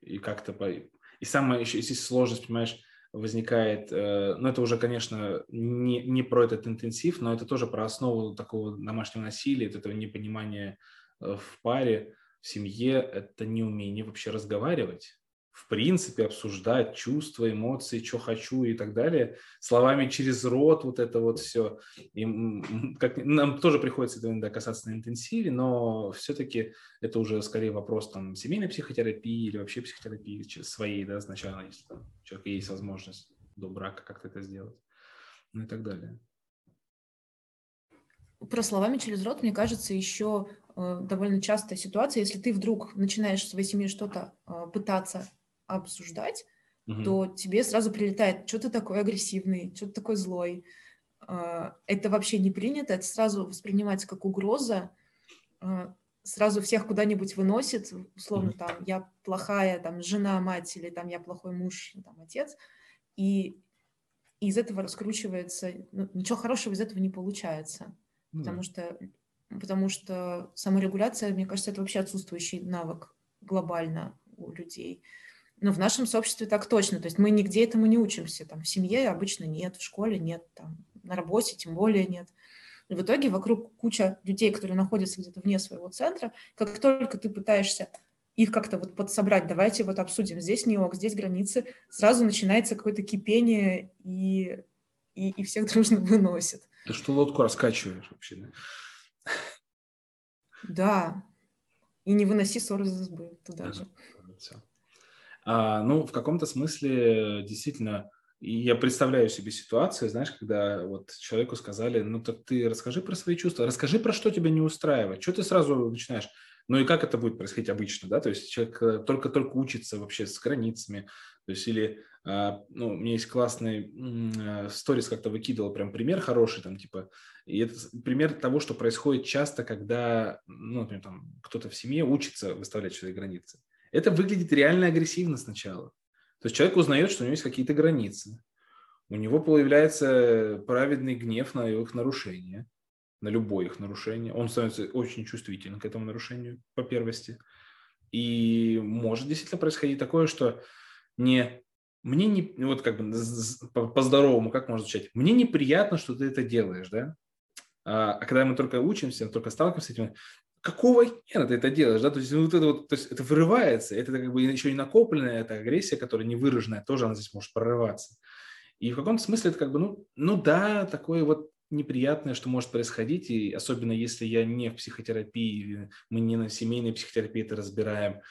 и как-то, по... и самая еще здесь сложность, понимаешь, возникает, э, ну, это уже, конечно, не, не про этот интенсив, но это тоже про основу такого домашнего насилия, этого непонимания в паре, в семье это неумение вообще разговаривать, в принципе обсуждать чувства, эмоции, что хочу и так далее, словами через рот, вот это вот все. И как, нам тоже приходится этого иногда касаться на интенсиве, но все-таки это уже скорее вопрос там, семейной психотерапии или вообще психотерапии своей, да, сначала, если там, у человека есть возможность до брака как-то это сделать, ну и так далее. Про словами через рот, мне кажется, еще э, довольно частая ситуация. Если ты вдруг начинаешь в своей семье что-то э, пытаться обсуждать, угу. то тебе сразу прилетает, что ты такой агрессивный, что ты такой злой. Э, это вообще не принято, это сразу воспринимается как угроза, э, сразу всех куда-нибудь выносит, условно, угу. там, я плохая, там, жена, мать, или там, я плохой муж, там, отец, и, и из этого раскручивается, ну, ничего хорошего из этого не получается. Потому что, потому что саморегуляция, мне кажется, это вообще отсутствующий навык глобально у людей. Но в нашем сообществе так точно. То есть мы нигде этому не учимся. Там, в семье обычно нет, в школе нет, там, на работе тем более нет. И в итоге вокруг куча людей, которые находятся где-то вне своего центра. Как только ты пытаешься их как-то вот подсобрать, давайте вот обсудим, здесь не ок, здесь границы, сразу начинается какое-то кипение и... И, и всех дружно выносит. Ты что, лодку раскачиваешь вообще, да? Да. И не выноси ссоры из избы туда да, же. А, ну, в каком-то смысле, действительно, я представляю себе ситуацию, знаешь, когда вот человеку сказали, ну, так ты расскажи про свои чувства, расскажи, про что тебя не устраивает, что ты сразу начинаешь... Ну и как это будет происходить обычно, да, то есть человек только-только учится вообще с границами, то есть или, ну, у меня есть классный сторис, как-то выкидывал прям пример хороший, там, типа, и это пример того, что происходит часто, когда, ну, например, там, кто-то в семье учится выставлять свои границы. Это выглядит реально агрессивно сначала, то есть человек узнает, что у него есть какие-то границы, у него появляется праведный гнев на их нарушение, на любое их нарушение. Он становится очень чувствителен к этому нарушению по первости. И может действительно происходить такое, что не, мне не... Вот как бы по-здоровому, как можно звучать? Мне неприятно, что ты это делаешь, да? А, а когда мы только учимся, только сталкиваемся с этим, какого хера ты это делаешь, да? То есть, вот это, вот, то есть это вырывается, это как бы еще и накопленная эта агрессия, которая невыраженная, тоже она здесь может прорываться. И в каком-то смысле это как бы, ну, ну да, такое вот неприятное, что может происходить, и особенно если я не в психотерапии, мы не на семейной психотерапии это разбираем,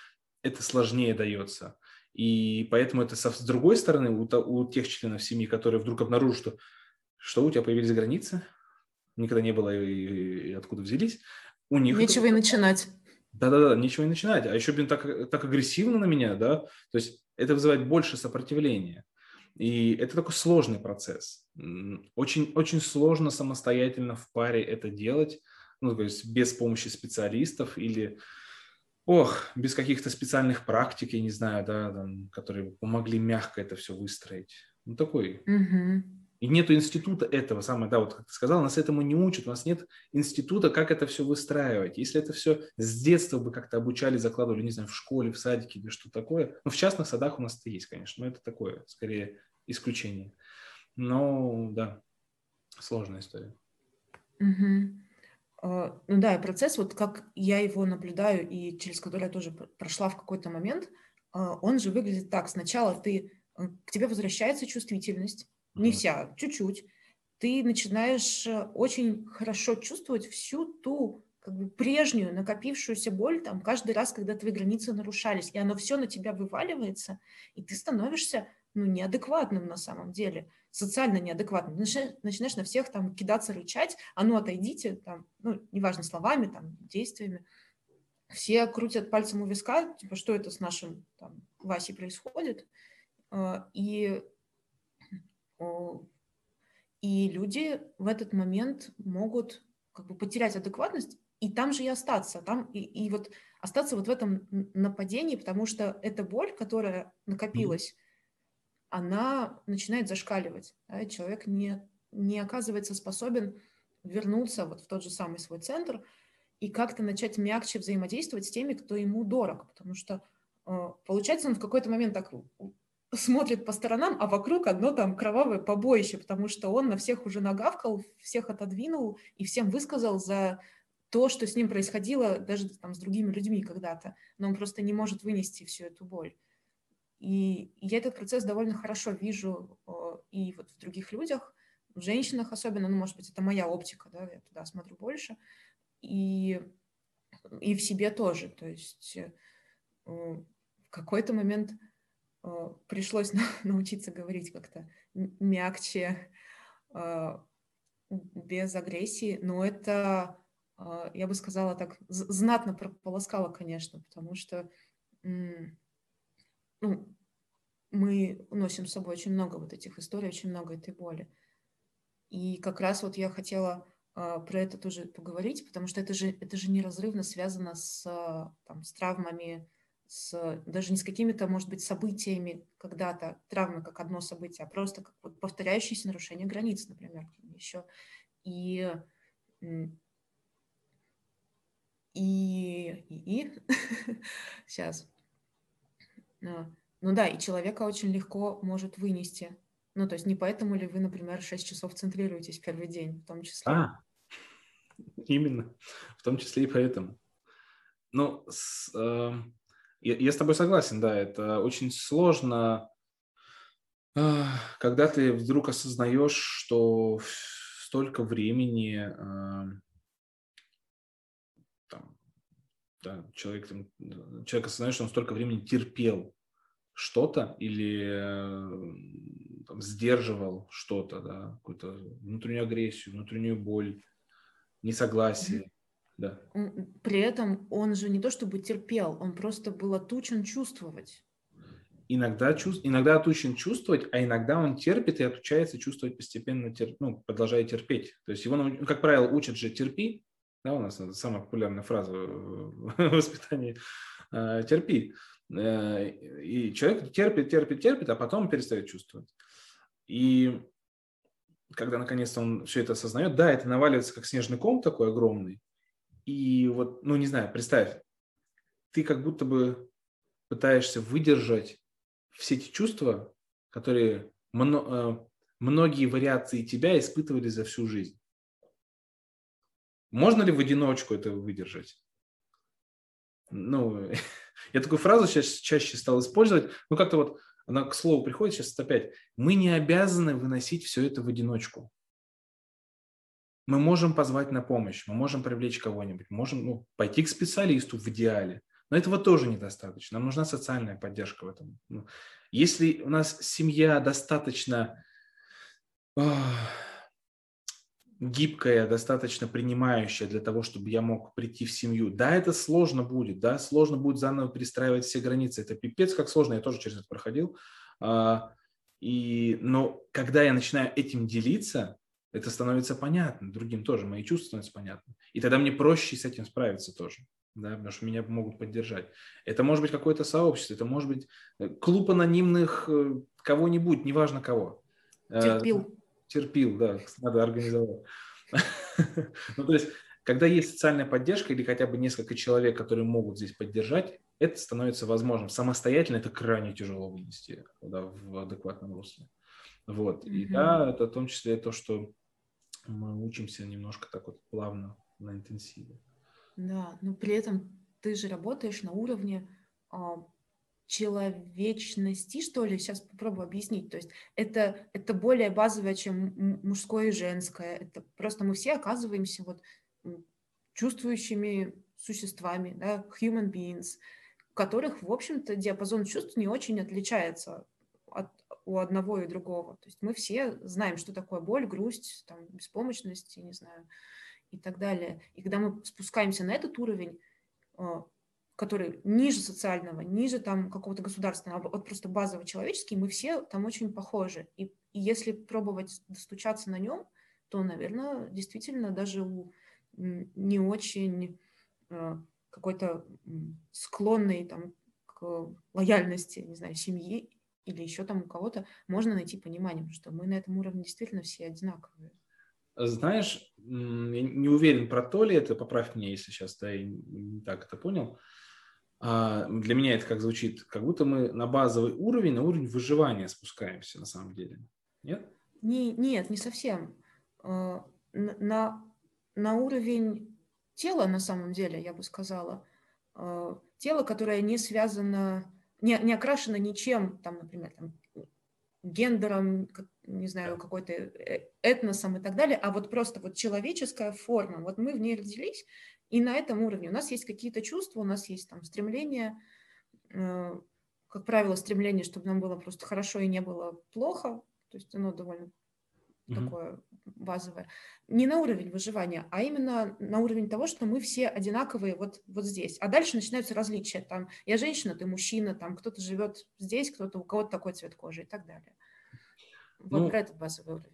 это сложнее дается. И поэтому это со, с другой стороны у, у тех членов семьи, которые вдруг обнаружат, что, что у тебя появились границы, никогда не было и, и откуда взялись, у них... Нечего это... и начинать. Да-да-да, нечего и начинать. А еще, блин, так, так агрессивно на меня, да, то есть это вызывает больше сопротивления. И это такой сложный процесс. Очень, очень сложно самостоятельно в паре это делать, ну, то есть без помощи специалистов или, ох, без каких-то специальных практик, я не знаю, да, там, которые помогли мягко это все выстроить. Ну, такой. Угу. И нету института этого самого, да, вот как ты сказал, нас этому не учат, у нас нет института, как это все выстраивать. Если это все с детства бы как-то обучали, закладывали, не знаю, в школе, в садике или что-то такое. Ну, в частных садах у нас это есть, конечно, но это такое, скорее, исключение. Но, да, сложная история. Угу. Ну да, и процесс, вот как я его наблюдаю и через который я тоже прошла в какой-то момент, он же выглядит так. Сначала ты, к тебе возвращается чувствительность, не вся, чуть-чуть, ты начинаешь очень хорошо чувствовать всю ту как бы прежнюю накопившуюся боль там, каждый раз, когда твои границы нарушались, и оно все на тебя вываливается, и ты становишься ну, неадекватным на самом деле, социально неадекватным. Начинаешь, начинаешь на всех там, кидаться, рычать, а ну отойдите, там, ну, неважно, словами, там, действиями. Все крутят пальцем у виска, типа, что это с нашим там, Васей происходит, и... И люди в этот момент могут как бы потерять адекватность и там же и остаться, там и, и вот остаться вот в этом нападении, потому что эта боль, которая накопилась, mm-hmm. она начинает зашкаливать. Да? Человек не, не оказывается способен вернуться вот в тот же самый свой центр и как-то начать мягче взаимодействовать с теми, кто ему дорог, потому что получается он в какой-то момент так... смотрит по сторонам, а вокруг одно там кровавое побоище, потому что он на всех уже нагавкал, всех отодвинул и всем высказал за то, что с ним происходило даже там с другими людьми когда-то, но он просто не может вынести всю эту боль. И я этот процесс довольно хорошо вижу и вот в других людях, в женщинах особенно, ну, может быть, это моя оптика, да, я туда смотрю больше, и, и в себе тоже. То есть в какой-то момент пришлось научиться говорить как-то мягче, без агрессии, но это, я бы сказала так, знатно прополоскало, конечно, потому что ну, мы носим с собой очень много вот этих историй, очень много этой боли. И как раз вот я хотела про это тоже поговорить, потому что это же, это же неразрывно связано с, там, с травмами, с, даже не с какими-то, может быть, событиями когда-то, травмы как одно событие, а просто как вот повторяющиеся нарушения границ, например, еще. И, и, и, и. сейчас. Ну да, и человека очень легко может вынести. Ну, то есть не поэтому ли вы, например, шесть часов центрируетесь в первый день, в том числе? А, именно. В том числе и поэтому. Ну, с, э, я, я с тобой согласен, да, это очень сложно, э, когда ты вдруг осознаешь, что столько времени э, там, да, человек, там, человек осознает, что он столько времени терпел что-то или там, сдерживал что-то, да, какую-то внутреннюю агрессию, внутреннюю боль, несогласие. Mm-hmm. Да. При этом он же не то чтобы терпел, он просто был отучен чувствовать. Иногда, чувств... иногда отучен чувствовать, а иногда он терпит и отучается чувствовать постепенно, тер... ну, продолжая терпеть. То есть его, как правило, учат же терпи, да, у нас это самая популярная фраза в воспитании, терпи. И человек терпит, терпит, терпит, а потом перестает чувствовать. И когда наконец-то он все это осознает, да, это наваливается как снежный ком такой огромный. И вот, ну не знаю, представь, ты как будто бы пытаешься выдержать все эти чувства, которые мно- многие вариации тебя испытывали за всю жизнь. Можно ли в одиночку это выдержать? Ну, я такую фразу сейчас чаще стал использовать, ну как-то вот она к слову приходит сейчас опять. Мы не обязаны выносить все это в одиночку. Мы можем позвать на помощь, мы можем привлечь кого-нибудь, можем ну, пойти к специалисту в идеале, но этого тоже недостаточно. Нам нужна социальная поддержка в этом. Ну, если у нас семья достаточно ох, гибкая, достаточно принимающая для того, чтобы я мог прийти в семью, да, это сложно будет, да, сложно будет заново перестраивать все границы, это пипец как сложно, я тоже через это проходил, а, и, но когда я начинаю этим делиться, это становится понятно, другим тоже, мои чувства становятся понятны. И тогда мне проще с этим справиться тоже, да, потому что меня могут поддержать. Это может быть какое-то сообщество, это может быть клуб анонимных кого-нибудь, неважно кого. Терпил. Терпил, да, надо организовать. Ну, то есть, когда есть социальная поддержка или хотя бы несколько человек, которые могут здесь поддержать, это становится возможным. Самостоятельно это крайне тяжело вынести в адекватном русле. Вот, и mm-hmm. да, это в том числе то, что мы учимся немножко так вот плавно на интенсиве. Да, но при этом ты же работаешь на уровне э, человечности, что ли, сейчас попробую объяснить. То есть это, это более базовое, чем мужское и женское. Это просто мы все оказываемся вот чувствующими существами, да, human beings, у которых, в общем-то, диапазон чувств не очень отличается от у одного и другого. То есть мы все знаем, что такое боль, грусть, там, беспомощность, не знаю, и так далее. И когда мы спускаемся на этот уровень, который ниже социального, ниже там какого-то государственного, вот просто базово человеческий, мы все там очень похожи. И, и если пробовать достучаться на нем, то, наверное, действительно даже у не очень какой-то склонной там, к лояльности, не знаю, семьи, или еще там у кого-то, можно найти понимание, что мы на этом уровне действительно все одинаковые. Знаешь, я не уверен про то ли это, поправь меня, если сейчас да, я не так это понял. Для меня это как звучит, как будто мы на базовый уровень, на уровень выживания спускаемся на самом деле. Нет? Не, нет, не совсем. На, на уровень тело, на самом деле, я бы сказала, тело, которое не связано, не, не окрашено ничем, там, например, там, гендером, не знаю, какой-то этносом и так далее, а вот просто вот человеческая форма. Вот мы в ней родились, и на этом уровне у нас есть какие-то чувства, у нас есть там стремления, как правило, стремление, чтобы нам было просто хорошо и не было плохо, то есть оно довольно mm-hmm. такое базовое. Не на уровень выживания, а именно на уровень того, что мы все одинаковые вот, вот здесь. А дальше начинаются различия. Там, я женщина, ты мужчина, там кто-то живет здесь, кто-то, у кого-то такой цвет кожи и так далее. Вот ну, про этот базовый уровень.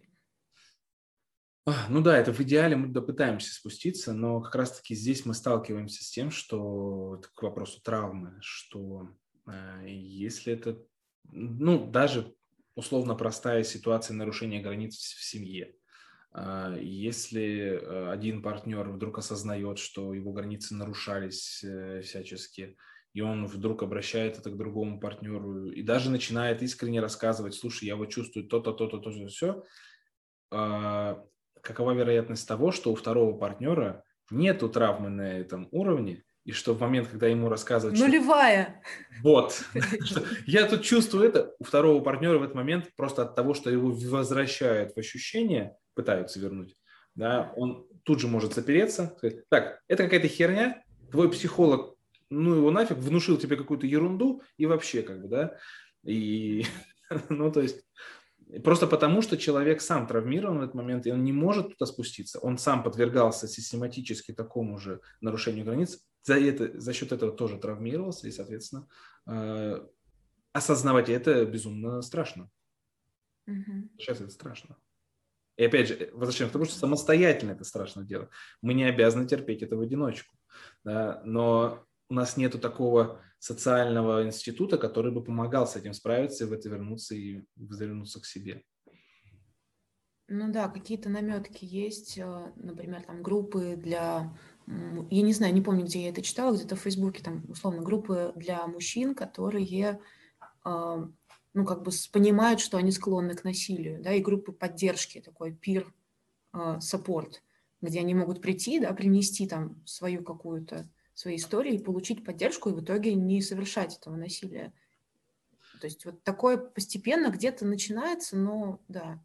Ну да, это в идеале мы пытаемся спуститься, но как раз-таки здесь мы сталкиваемся с тем, что к вопросу травмы, что э, если это, ну, даже условно простая ситуация нарушения границ в семье. Если один партнер вдруг осознает, что его границы нарушались всячески, и он вдруг обращает это к другому партнеру и даже начинает искренне рассказывать, слушай, я вот чувствую то-то, то-то, то-то, все, какова вероятность того, что у второго партнера нету травмы на этом уровне, и что в момент, когда ему рассказывают... Нулевая! Что... Вот. Я тут чувствую это. У второго партнера в этот момент просто от того, что его возвращают в ощущение, пытаются вернуть, да, он тут же может запереться. Сказать, так, это какая-то херня. Твой психолог, ну его нафиг, внушил тебе какую-то ерунду и вообще как бы, да. И, ну, то есть... Просто потому, что человек сам травмирован в этот момент, и он не может туда спуститься. Он сам подвергался систематически такому же нарушению границ. За, это, за счет этого тоже травмировался, и, соответственно, э, осознавать это безумно страшно. Угу. Сейчас это страшно. И опять же, возвращаемся к тому, что самостоятельно это страшно делать. Мы не обязаны терпеть это в одиночку. Да? Но у нас нету такого социального института, который бы помогал с этим справиться, в это вернуться и вернуться к себе. Ну да, какие-то наметки есть, например, там группы для... Я не знаю, не помню, где я это читала, где-то в Фейсбуке, там, условно, группы для мужчин, которые, ну, как бы понимают, что они склонны к насилию, да, и группы поддержки, такой peer-support, где они могут прийти, да, принести там свою какую-то, свои истории, получить поддержку и в итоге не совершать этого насилия. То есть вот такое постепенно где-то начинается, но да.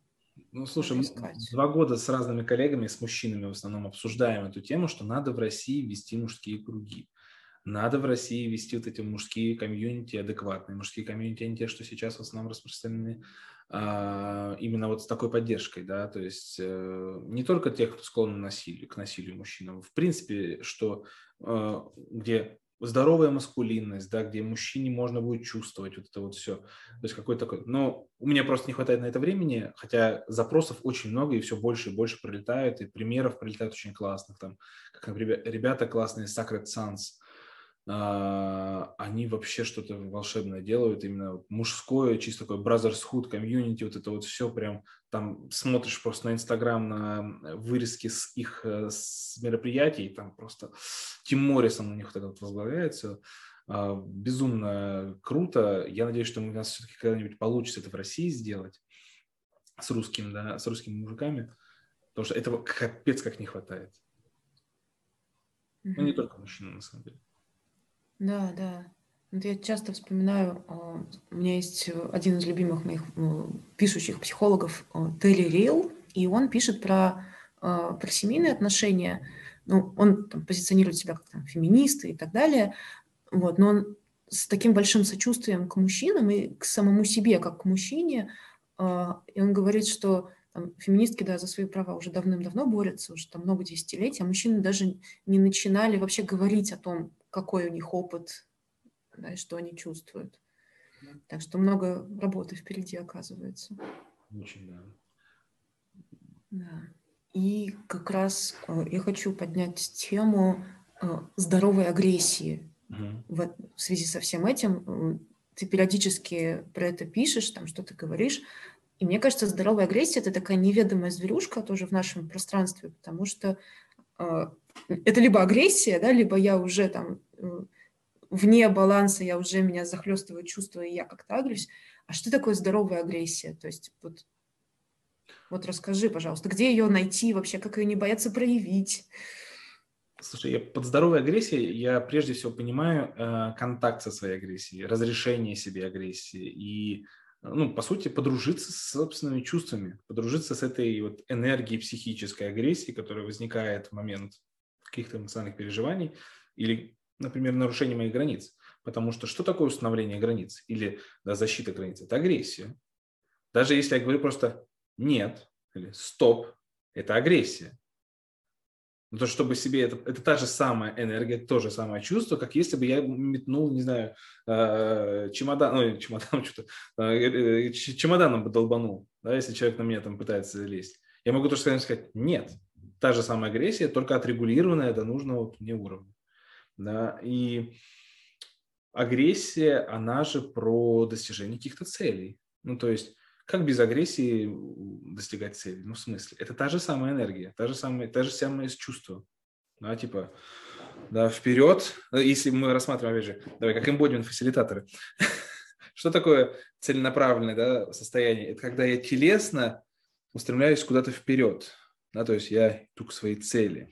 Ну, слушай, мы два года с разными коллегами, с мужчинами в основном обсуждаем эту тему, что надо в России вести мужские круги. Надо в России вести вот эти мужские комьюнити адекватные, мужские комьюнити, они те, что сейчас в основном распространены а, именно вот с такой поддержкой, да, то есть а, не только тех, кто склонен к насилию, к насилию мужчинам, в принципе, что а, где здоровая маскулинность, да, где мужчине можно будет чувствовать вот это вот все, то есть какой-то такой, но у меня просто не хватает на это времени, хотя запросов очень много и все больше и больше прилетают, и примеров прилетают очень классных, там, как, например, ребята классные Sacred Sons, они вообще что-то волшебное делают, именно мужское, чисто такое brotherhood, комьюнити, вот это вот все прям, там смотришь просто на Инстаграм, на вырезки с их с мероприятий, там просто Тим Моррисон у них вот это вот возглавляет все. Безумно круто, я надеюсь, что у нас все-таки когда-нибудь получится это в России сделать с русским, да, с русскими мужиками, потому что этого капец как не хватает. Mm-hmm. Ну, не только мужчинам, на самом деле. Да, да. Вот я часто вспоминаю, у меня есть один из любимых моих пишущих психологов Терри Рил, и он пишет про, про семейные отношения. Ну, он там, позиционирует себя как там, феминист и так далее, вот, но он с таким большим сочувствием к мужчинам и к самому себе, как к мужчине, и он говорит, что там, феминистки, да, за свои права уже давным-давно борются, уже там много десятилетий, а мужчины даже не начинали вообще говорить о том, какой у них опыт, да, и что они чувствуют. Так что много работы впереди, оказывается. Очень, да. Да. И как раз я хочу поднять тему здоровой агрессии. Угу. В, в связи со всем этим ты периодически про это пишешь, там что-то говоришь. И мне кажется, здоровая агрессия – это такая неведомая зверюшка тоже в нашем пространстве, потому что это либо агрессия, да, либо я уже там вне баланса, я уже меня захлестываю чувства, и я как-то агрюсь. А что такое здоровая агрессия? То есть вот, вот расскажи, пожалуйста, где ее найти вообще, как ее не бояться проявить? Слушай, я под здоровой агрессией я прежде всего понимаю э, контакт со своей агрессией, разрешение себе агрессии и, ну, по сути, подружиться с собственными чувствами, подружиться с этой вот энергией психической агрессии, которая возникает в момент каких-то эмоциональных переживаний или, например, нарушение моих границ. Потому что что такое установление границ или да, защита границ? Это агрессия. Даже если я говорю просто «нет» или «стоп», это агрессия. Но то, чтобы себе это, это та же самая энергия, то же самое чувство, как если бы я метнул, не знаю, э, чемодан, ну, чемодан что-то, э, э, чемоданом бы долбанул, да, если человек на меня там пытается лезть. Я могу тоже сказать, нет, та же самая агрессия, только отрегулированная до нужного мне уровня. Да, и агрессия, она же про достижение каких-то целей. Ну, то есть, как без агрессии достигать цели? Ну, в смысле? Это та же самая энергия, та же самая, та же самая чувство. Да, типа, да, вперед. Если мы рассматриваем, опять же, давай, как эмбодимент-фасилитаторы. Что такое целенаправленное, да, состояние? Это когда я телесно устремляюсь куда-то вперед. Да, то есть я иду к своей цели.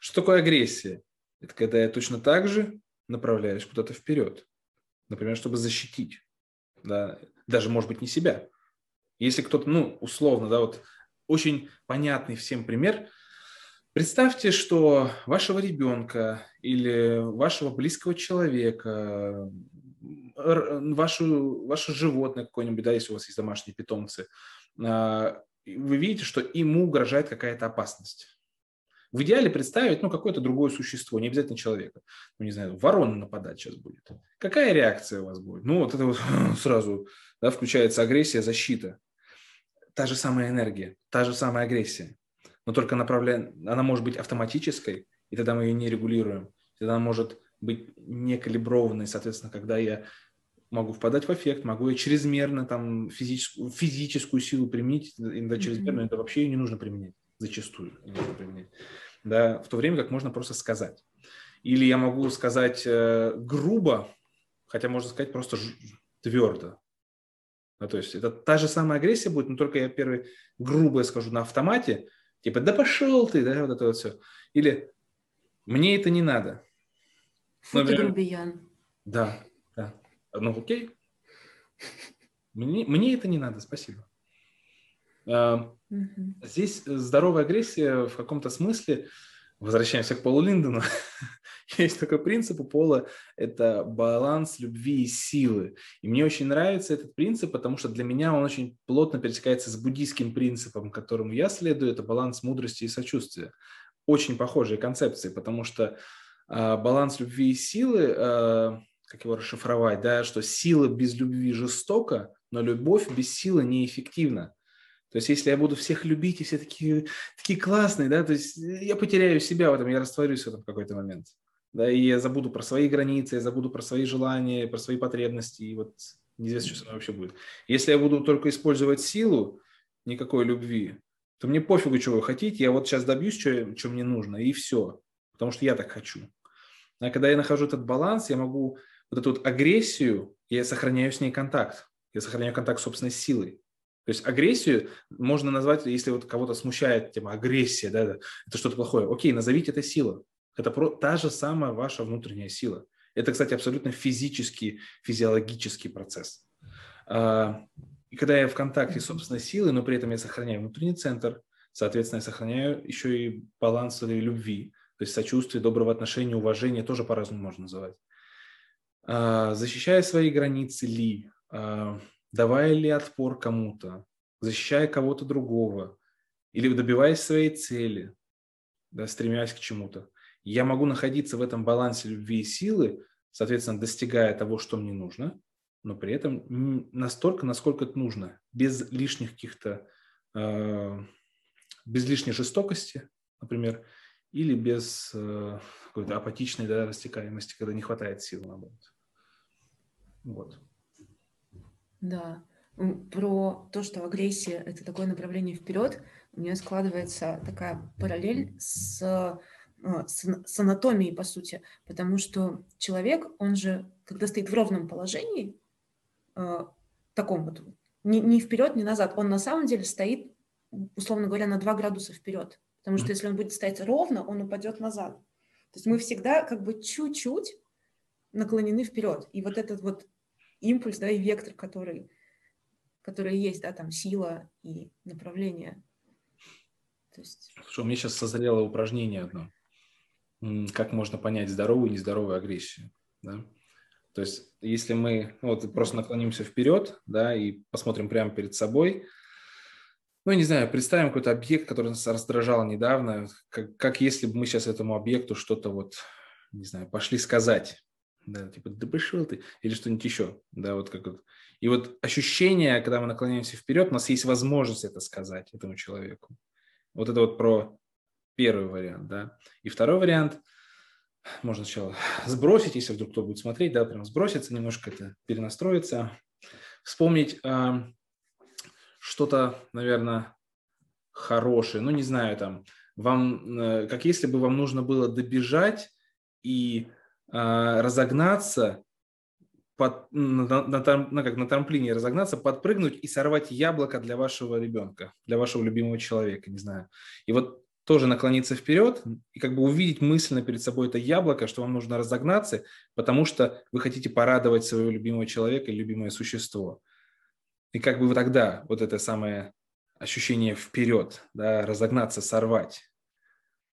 Что такое агрессия? Это когда я точно так же направляюсь куда-то вперед. Например, чтобы защитить. Да, даже, может быть, не себя. Если кто-то, ну, условно, да, вот очень понятный всем пример. Представьте, что вашего ребенка или вашего близкого человека, вашу, ваше животное какое-нибудь, да, если у вас есть домашние питомцы, вы видите, что ему угрожает какая-то опасность. В идеале представить, ну, какое-то другое существо, не обязательно человека. Ну, не знаю, ворона нападать сейчас будет. Какая реакция у вас будет? Ну, вот это вот сразу, да, включается агрессия, защита. Та же самая энергия, та же самая агрессия. Но только направля... она может быть автоматической, и тогда мы ее не регулируем. Тогда она может быть некалиброванной, соответственно, когда я могу впадать в аффект, могу я чрезмерно там, физическую, физическую силу применить, иногда чрезмерно, mm-hmm. это вообще ее не нужно применять. Зачастую не нужно применять, да, в то время как можно просто сказать. Или я могу сказать э, грубо, хотя можно сказать просто ж- твердо. Да, то есть это та же самая агрессия будет, но только я первый грубо скажу на автомате, типа «да пошел ты», да, вот это вот все. Или «мне это не надо». Фу, ты грубиян. Да, да. Ну окей. Мне, мне это не надо, спасибо. Здесь здоровая агрессия в каком-то смысле, возвращаемся к Полу Линдену, есть такой принцип у Пола, это баланс любви и силы. И мне очень нравится этот принцип, потому что для меня он очень плотно пересекается с буддийским принципом, которому я следую, это баланс мудрости и сочувствия. Очень похожие концепции, потому что э, баланс любви и силы, э, как его расшифровать, да, что сила без любви жестока, но любовь без силы неэффективна. То есть, если я буду всех любить, и все такие, такие классные, да, то есть я потеряю себя в этом, я растворюсь в этом в какой-то момент. Да, и я забуду про свои границы, я забуду про свои желания, про свои потребности, и вот неизвестно, что со мной вообще будет. Если я буду только использовать силу, никакой любви, то мне пофигу, чего вы хотите, я вот сейчас добьюсь, что, что мне нужно, и все, потому что я так хочу. А когда я нахожу этот баланс, я могу вот эту вот агрессию, я сохраняю с ней контакт, я сохраняю контакт с собственной силой. То есть агрессию можно назвать, если вот кого-то смущает тема агрессия, да, да, это что-то плохое. Окей, назовите это сила. Это про, та же самая ваша внутренняя сила. Это, кстати, абсолютно физический, физиологический процесс. А, и когда я в контакте с собственной силой, но при этом я сохраняю внутренний центр, соответственно, я сохраняю еще и баланс своей любви, то есть сочувствие, доброго отношения, уважение, тоже по-разному можно называть. А, защищая свои границы ли... А, давая ли отпор кому-то, защищая кого-то другого, или добиваясь своей цели, да, стремясь к чему-то, я могу находиться в этом балансе любви и силы, соответственно, достигая того, что мне нужно, но при этом настолько, насколько это нужно, без лишних каких-то, э, без лишней жестокости, например, или без э, какой-то апатичной, да, растекаемости, когда не хватает сил наоборот. Вот. Да, про то, что агрессия – это такое направление вперед, у меня складывается такая параллель с, с, с анатомией, по сути, потому что человек, он же, когда стоит в ровном положении, таком вот, ни, ни вперед, ни назад, он на самом деле стоит, условно говоря, на два градуса вперед, потому что если он будет стоять ровно, он упадет назад. То есть мы всегда как бы чуть-чуть наклонены вперед. И вот этот вот импульс, да, и вектор, который, который есть, да, там сила и направление. То есть... Слушай, у меня сейчас созрело упражнение одно. Как можно понять здоровую и нездоровую агрессию, да? То есть если мы вот просто наклонимся вперед, да, и посмотрим прямо перед собой, ну, не знаю, представим какой-то объект, который нас раздражал недавно, как, как если бы мы сейчас этому объекту что-то вот, не знаю, пошли сказать, да, типа, да пошел ты, или что-нибудь еще, да, вот как вот. И вот ощущение, когда мы наклоняемся вперед, у нас есть возможность это сказать этому человеку. Вот это вот про первый вариант, да. И второй вариант, можно сначала сбросить, если вдруг кто будет смотреть, да, прям сброситься, немножко это перенастроиться, вспомнить... что-то, наверное, хорошее, ну, не знаю, там, вам, как если бы вам нужно было добежать и э, разогнаться, под, на, на, на, как, на трамплине разогнаться, подпрыгнуть и сорвать яблоко для вашего ребенка, для вашего любимого человека, не знаю. И вот тоже наклониться вперед и как бы увидеть мысленно перед собой это яблоко, что вам нужно разогнаться, потому что вы хотите порадовать своего любимого человека и любимое существо. И как бы вот тогда вот это самое ощущение вперед, да, разогнаться, сорвать,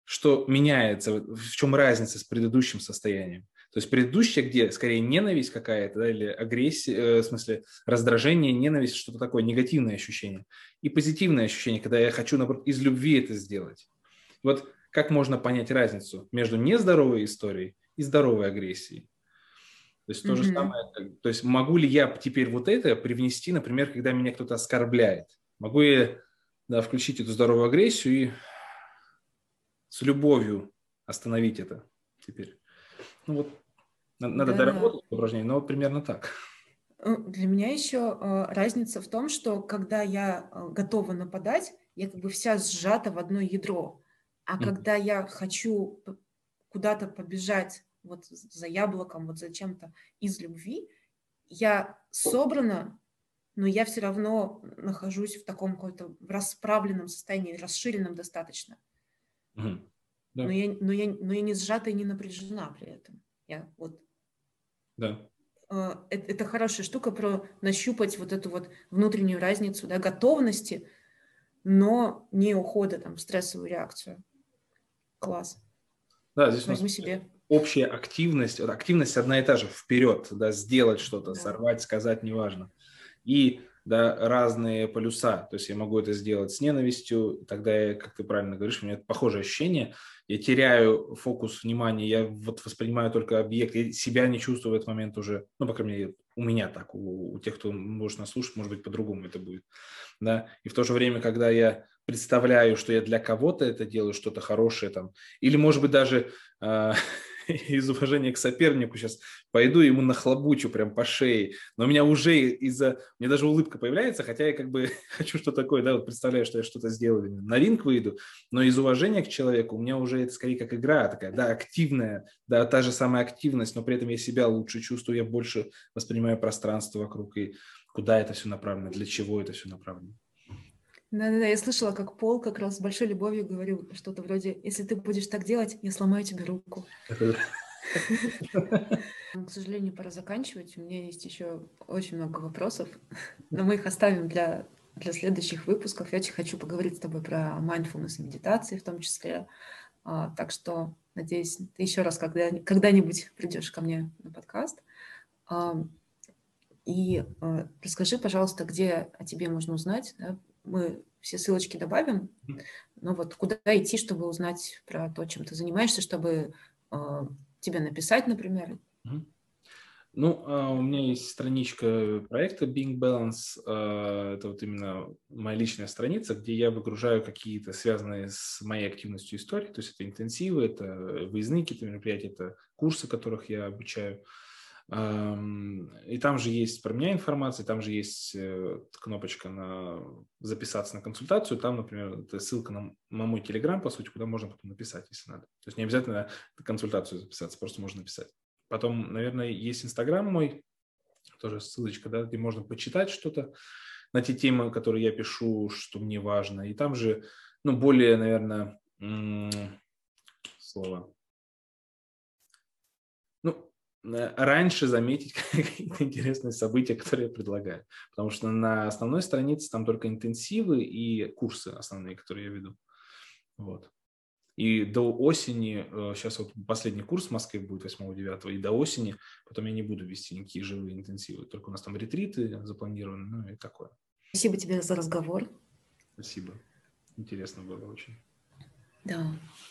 что меняется, в чем разница с предыдущим состоянием. То есть предыдущее, где скорее ненависть какая-то, да, или агрессия, в смысле раздражение, ненависть, что-то такое, негативное ощущение. И позитивное ощущение, когда я хочу, наоборот, из любви это сделать. Вот как можно понять разницу между нездоровой историей и здоровой агрессией? То есть то же mm-hmm. самое, то есть могу ли я теперь вот это привнести, например, когда меня кто-то оскорбляет? Могу я, да, включить эту здоровую агрессию и с любовью остановить это теперь? Ну вот, надо да, доработать да. упражнение, но вот примерно так. Для меня еще разница в том, что когда я готова нападать, я как бы вся сжата в одно ядро. А mm-hmm. когда я хочу куда-то побежать, вот за яблоком, вот за чем-то из любви, я собрана, но я все равно нахожусь в таком каком-то расправленном состоянии, расширенном достаточно. Угу. Да. Но, я, но, я, но я не сжата и не напряжена при этом. Я вот... Да. Это, это хорошая штука про нащупать вот эту вот внутреннюю разницу, да, готовности, но не ухода там, в стрессовую реакцию. Класс. Да, здесь возьми нас... себе. Общая активность, активность одна и та же, вперед, да, сделать что-то, да. сорвать, сказать, неважно. И, да, разные полюса, то есть я могу это сделать с ненавистью, тогда я, как ты правильно говоришь, у меня похожее ощущение, я теряю фокус внимания, я вот воспринимаю только объект, я себя не чувствую в этот момент уже, ну, по крайней мере, у меня так, у, у тех, кто может нас слушать, может быть, по-другому это будет, да, и в то же время, когда я представляю, что я для кого-то это делаю, что-то хорошее там, или, может быть, даже... Э- из уважения к сопернику сейчас пойду ему нахлобучу прям по шее. Но у меня уже из-за... У меня даже улыбка появляется, хотя я как бы хочу что-то такое, да, вот представляю, что я что-то сделаю, на ринг выйду, но из уважения к человеку у меня уже это скорее как игра такая, да, активная, да, та же самая активность, но при этом я себя лучше чувствую, я больше воспринимаю пространство вокруг и куда это все направлено, для чего это все направлено. Да-да-да, я слышала, как Пол как раз с большой любовью говорил что-то вроде «Если ты будешь так делать, я сломаю тебе руку». К сожалению, пора заканчивать. У меня есть еще очень много вопросов, но мы их оставим для, для следующих выпусков. Я очень хочу поговорить с тобой про mindfulness и медитации в том числе. Так что, надеюсь, ты еще раз когда, когда-нибудь придешь ко мне на подкаст. И расскажи, пожалуйста, где о тебе можно узнать, да? Мы все ссылочки добавим, но вот куда идти, чтобы узнать про то, чем ты занимаешься, чтобы э, тебе написать, например? Ну, у меня есть страничка проекта Bing Balance, это вот именно моя личная страница, где я выгружаю какие-то связанные с моей активностью истории, то есть это интенсивы, это выездные какие-то мероприятия, это курсы, которых я обучаю. И там же есть про меня информация, там же есть кнопочка на записаться на консультацию, там, например, это ссылка на мой телеграм, по сути, куда можно потом написать, если надо. То есть не обязательно на консультацию записаться, просто можно написать. Потом, наверное, есть инстаграм мой, тоже ссылочка, да, где можно почитать что-то на те темы, которые я пишу, что мне важно. И там же, ну, более, наверное, м- слово... ну, раньше заметить какие-то интересные события, которые я предлагаю. Потому что на основной странице там только интенсивы и курсы основные, которые я веду. Вот. И до осени, сейчас вот последний курс в Москве будет восьмого-девятого, и до осени потом я не буду вести никакие живые интенсивы. Только у нас там ретриты запланированы, ну и такое. Спасибо тебе за разговор. Спасибо. Интересно было очень. Да.